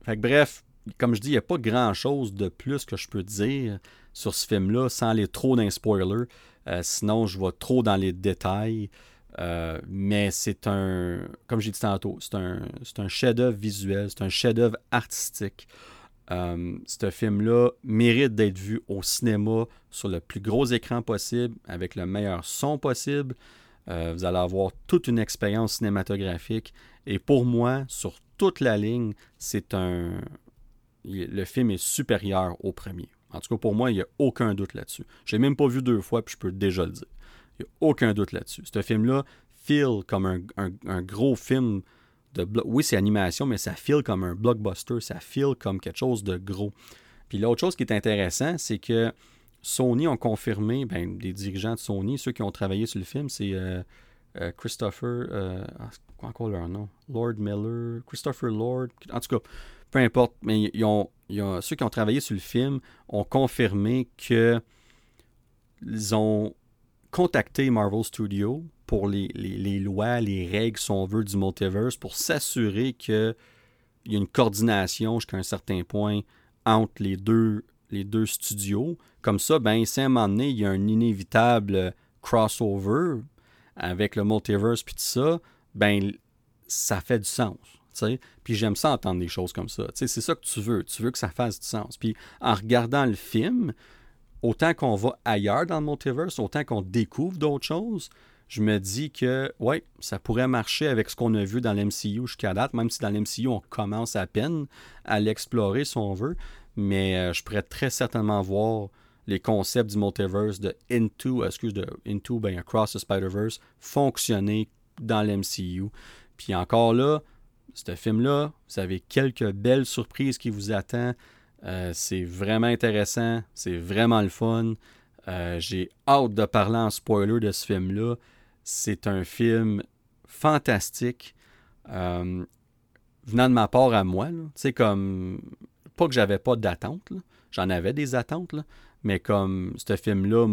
Fait que bref... Comme je dis, il n'y a pas grand-chose de plus que je peux dire sur ce film-là sans aller trop dans les spoilers. Sinon, je vais trop dans les détails. Mais c'est un... Comme j'ai dit tantôt, c'est un chef-d'œuvre visuel, c'est un chef-d'œuvre artistique. Ce film-là mérite d'être vu au cinéma sur le plus gros écran possible, avec le meilleur son possible. Vous allez avoir toute une expérience cinématographique. Et pour moi, sur toute la ligne, le film est supérieur au premier. En tout cas, pour moi, il n'y a aucun doute là-dessus. Je ne l'ai même pas vu deux fois, puis je peux déjà le dire. Il n'y a aucun doute là-dessus. Ce film-là feel comme un gros film de... Oui, c'est animation, mais ça feel comme un blockbuster. Ça feel comme quelque chose de gros. Puis l'autre chose qui est intéressant, c'est que Sony ont confirmé, ben, les dirigeants de Sony, ceux qui ont travaillé sur le film, c'est Christopher... encore leur nom? Lord Miller, Christopher Lord... En tout cas... Peu importe, mais ceux qui ont travaillé sur le film ont confirmé qu'ils ont contacté Marvel Studios pour les lois, les règles, si on veut, du multiverse pour s'assurer qu'il y a une coordination jusqu'à un certain point entre les deux studios. Comme ça, ben, à un moment donné, il y a un inévitable crossover avec le multiverse puis tout ça, ben ça fait du sens. t'sais. Puis j'aime ça entendre des choses comme ça. T'sais, c'est ça que tu veux. Tu veux que ça fasse du sens. Puis en regardant le film, autant qu'on va ailleurs dans le multiverse, autant qu'on découvre d'autres choses, je me dis que, ouais, ça pourrait marcher avec ce qu'on a vu dans l'MCU jusqu'à date, même si dans l'MCU, on commence à peine à l'explorer, si on veut. Mais je pourrais très certainement voir les concepts du multiverse de Across the Spider-Verse fonctionner dans l'MCU. Puis encore là, ce film-là, vous avez quelques belles surprises qui vous attendent. C'est vraiment intéressant, c'est vraiment le fun. J'ai hâte de parler en spoiler de ce film-là. C'est un film fantastique. Venant de ma part à moi, c'est comme... Pas que j'avais pas d'attente, là. J'en avais des attentes, là. Mais comme ce film-là,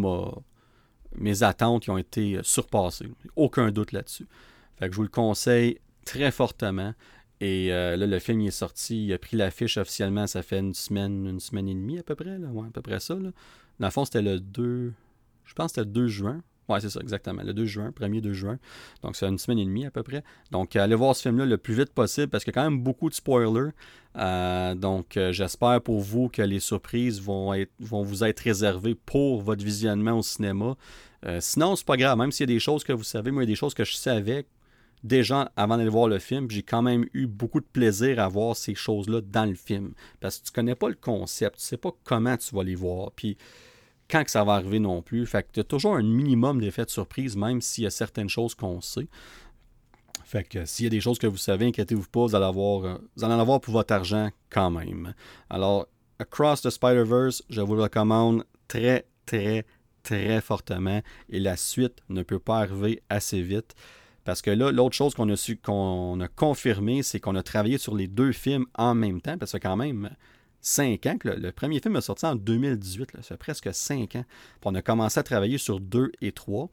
mes attentes y ont été surpassées. Aucun doute là-dessus. Fait que je vous le conseille très fortement. Et là, le film il est sorti, il a pris l'affiche officiellement, ça fait une semaine et demie à peu près. Là. Ouais, à peu près ça. Là. Dans le fond, c'était le 2... Je pense que c'était le 2 juin. Oui, c'est ça, exactement. Le 2 juin, 1er 2 juin. Donc, c'est une semaine et demie à peu près. Donc, allez voir ce film-là le plus vite possible parce qu'il y a quand même beaucoup de spoilers. Donc, j'espère pour vous que les surprises vont vous être réservées pour votre visionnement au cinéma. Sinon, c'est pas grave. Même s'il y a des choses que vous savez, moi, il y a des choses que je savais déjà avant d'aller voir le film. J'ai quand même eu beaucoup de plaisir à voir ces choses-là dans le film. Parce que tu connais pas le concept. Tu sais pas comment tu vas les voir. Puis... quand que ça va arriver non plus. Fait que tu as toujours un minimum d'effet de surprise, même s'il y a certaines choses qu'on sait. Fait que s'il y a des choses que vous savez, inquiétez-vous pas, vous allez en avoir pour votre argent quand même. Alors, Across the Spider-Verse, je vous le recommande très, très, très fortement. Et la suite ne peut pas arriver assez vite. Parce que là, l'autre chose qu'on a confirmé, c'est qu'on a travaillé sur les deux films en même temps. Parce que quand même... 5 ans, que le premier film est sorti en 2018, là, ça fait presque 5 ans. Puis on a commencé à travailler sur 2 et 3,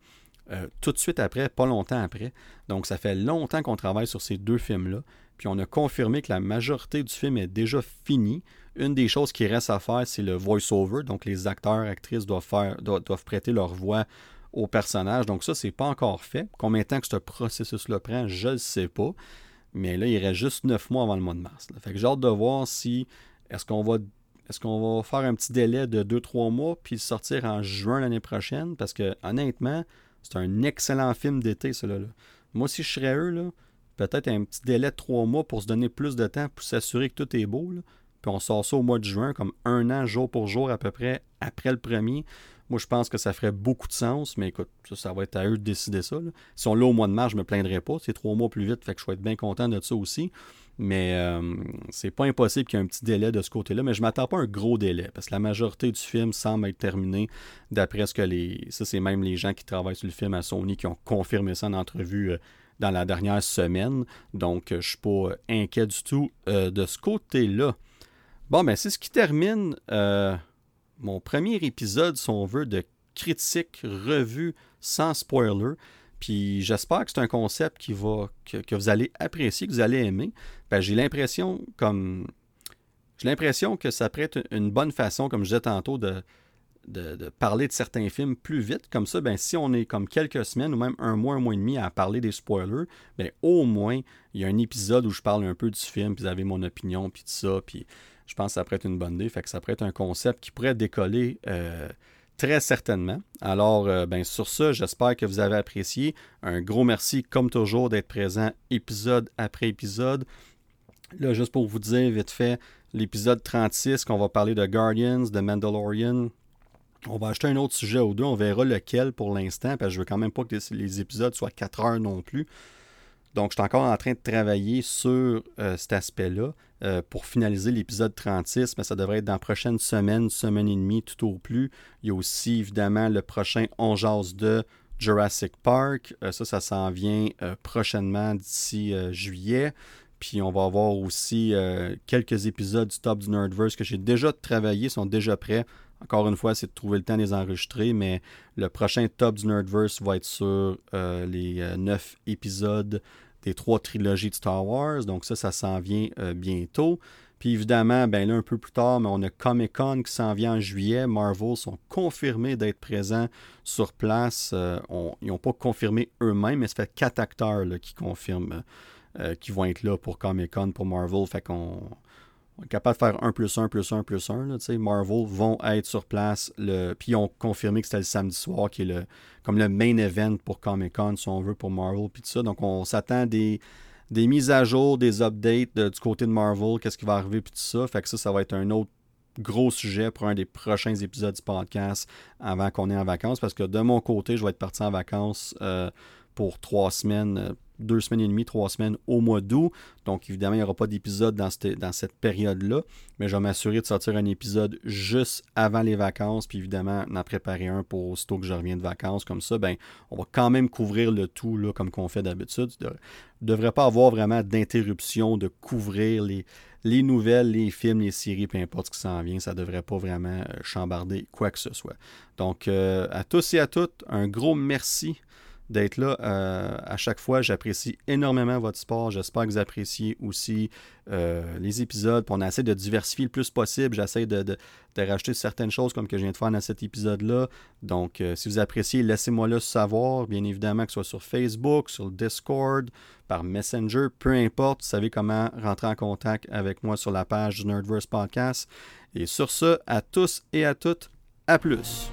tout de suite après, pas longtemps après. Donc ça fait longtemps qu'on travaille sur ces deux films-là. Puis on a confirmé que la majorité du film est déjà finie. Une des choses qui reste à faire, c'est le voice-over. Donc les acteurs, actrices doivent prêter leur voix aux personnages. Donc ça, c'est pas encore fait. Combien de temps que ce processus-là prend, je le sais pas. Mais là, il reste juste 9 mois avant le mois de mars. Là. Fait que j'ai hâte de voir si... Est-ce qu'on va faire un petit délai de 2-3 mois puis sortir en juin l'année prochaine? Parce que honnêtement, c'est un excellent film d'été, celui-là. Moi, si je serais eux, là, peut-être un petit délai de 3 mois pour se donner plus de temps pour s'assurer que tout est beau. Là. Puis on sort ça au mois de juin, comme un an, jour pour jour à peu près, après le premier. Moi, je pense que ça ferait beaucoup de sens, mais écoute, ça va être à eux de décider ça. Là. Si on l'a au mois de mars, je ne me plaindrais pas. C'est 3 mois plus vite, fait que je vais être bien content de ça aussi. Mais c'est pas impossible qu'il y ait un petit délai de ce côté-là. Mais je ne m'attends pas à un gros délai, parce que la majorité du film semble être terminée d'après ce que les... Ça, c'est même les gens qui travaillent sur le film à Sony qui ont confirmé ça en entrevue dans la dernière semaine. Donc, je ne suis pas inquiet du tout de ce côté-là. Bon, ben c'est ce qui termine mon premier épisode, si on veut, de critique, revue, sans spoiler. Puis j'espère que c'est un concept que vous allez apprécier, que vous allez aimer. Ben, j'ai l'impression que ça prête une bonne façon, comme je disais tantôt, de parler de certains films plus vite. Comme ça, ben, si on est comme quelques semaines ou même un mois et demi à parler des spoilers, ben, au moins, il y a un épisode où je parle un peu du film, puis vous avez mon opinion, puis tout ça, puis je pense que ça pourrait être une bonne idée. Fait que ça pourrait être un concept qui pourrait décoller très certainement. Alors, ben, sur ça, j'espère que vous avez apprécié. Un gros merci, comme toujours, d'être présent épisode après épisode. Là, juste pour vous dire, vite fait, l'épisode 36, qu'on va parler de Guardians, de Mandalorian. On va acheter un autre sujet ou deux. On verra lequel pour l'instant, parce que je veux quand même pas que les épisodes soient 4 heures non plus. Donc, je suis encore en train de travailler sur cet aspect-là pour finaliser l'épisode 36, mais ça devrait être dans la prochaine semaine, semaine et demie, tout au plus. Il y a aussi, évidemment, le prochain On jase de Jurassic Park. Ça s'en vient prochainement d'ici juillet. Puis, on va avoir aussi quelques épisodes du Top du Nerdverse que j'ai déjà travaillé, sont déjà prêts. Encore une fois, c'est de trouver le temps de les enregistrer, mais le prochain Top du Nerdverse va être sur les 9 épisodes des 3 trilogies de Star Wars. Donc ça s'en vient bientôt. Puis évidemment, ben là, un peu plus tard, mais on a Comic-Con qui s'en vient en juillet. Marvel sont confirmés d'être présents sur place. Ils n'ont pas confirmé eux-mêmes, mais ça fait 4 acteurs là, qui confirment qui vont être là pour Comic-Con, pour Marvel. Fait qu'on est capable de faire 1+1+1+1. Là, Marvel vont être sur place. Puis ils ont confirmé que c'était le samedi soir qui est comme le main event pour Comic-Con, si on veut, pour Marvel. Puis tout ça. Donc on s'attend des mises à jour, des updates du côté de Marvel, qu'est-ce qui va arriver, puis tout ça. Fait que ça va être un autre gros sujet pour un des prochains épisodes du podcast avant qu'on ait en vacances, parce que de mon côté, je vais être parti en vacances pour 3 semaines, 2 semaines et demie, 3 semaines au mois d'août. Donc évidemment, il n'y aura pas d'épisode dans cette période-là, mais je vais m'assurer de sortir un épisode juste avant les vacances, puis évidemment, en préparer un pour aussitôt que je reviens de vacances. Comme ça, ben, on va quand même couvrir le tout là, comme qu'on fait d'habitude. Il ne devrait pas avoir vraiment d'interruption de couvrir les nouvelles, les films, les séries, peu importe ce qui s'en vient. Ça ne devrait pas vraiment chambarder quoi que ce soit. Donc à tous et à toutes, un gros merci d'être là à chaque fois. J'apprécie énormément votre support. J'espère que vous appréciez aussi les épisodes. Puis on essaie de diversifier le plus possible. J'essaie de rajouter certaines choses comme que je viens de faire dans cet épisode-là. Donc, si vous appréciez, laissez-moi le savoir. Bien évidemment, que ce soit sur Facebook, sur le Discord, par Messenger, peu importe. Vous savez comment rentrer en contact avec moi sur la page du Nerdverse Podcast. Et sur ce, à tous et à toutes, à plus!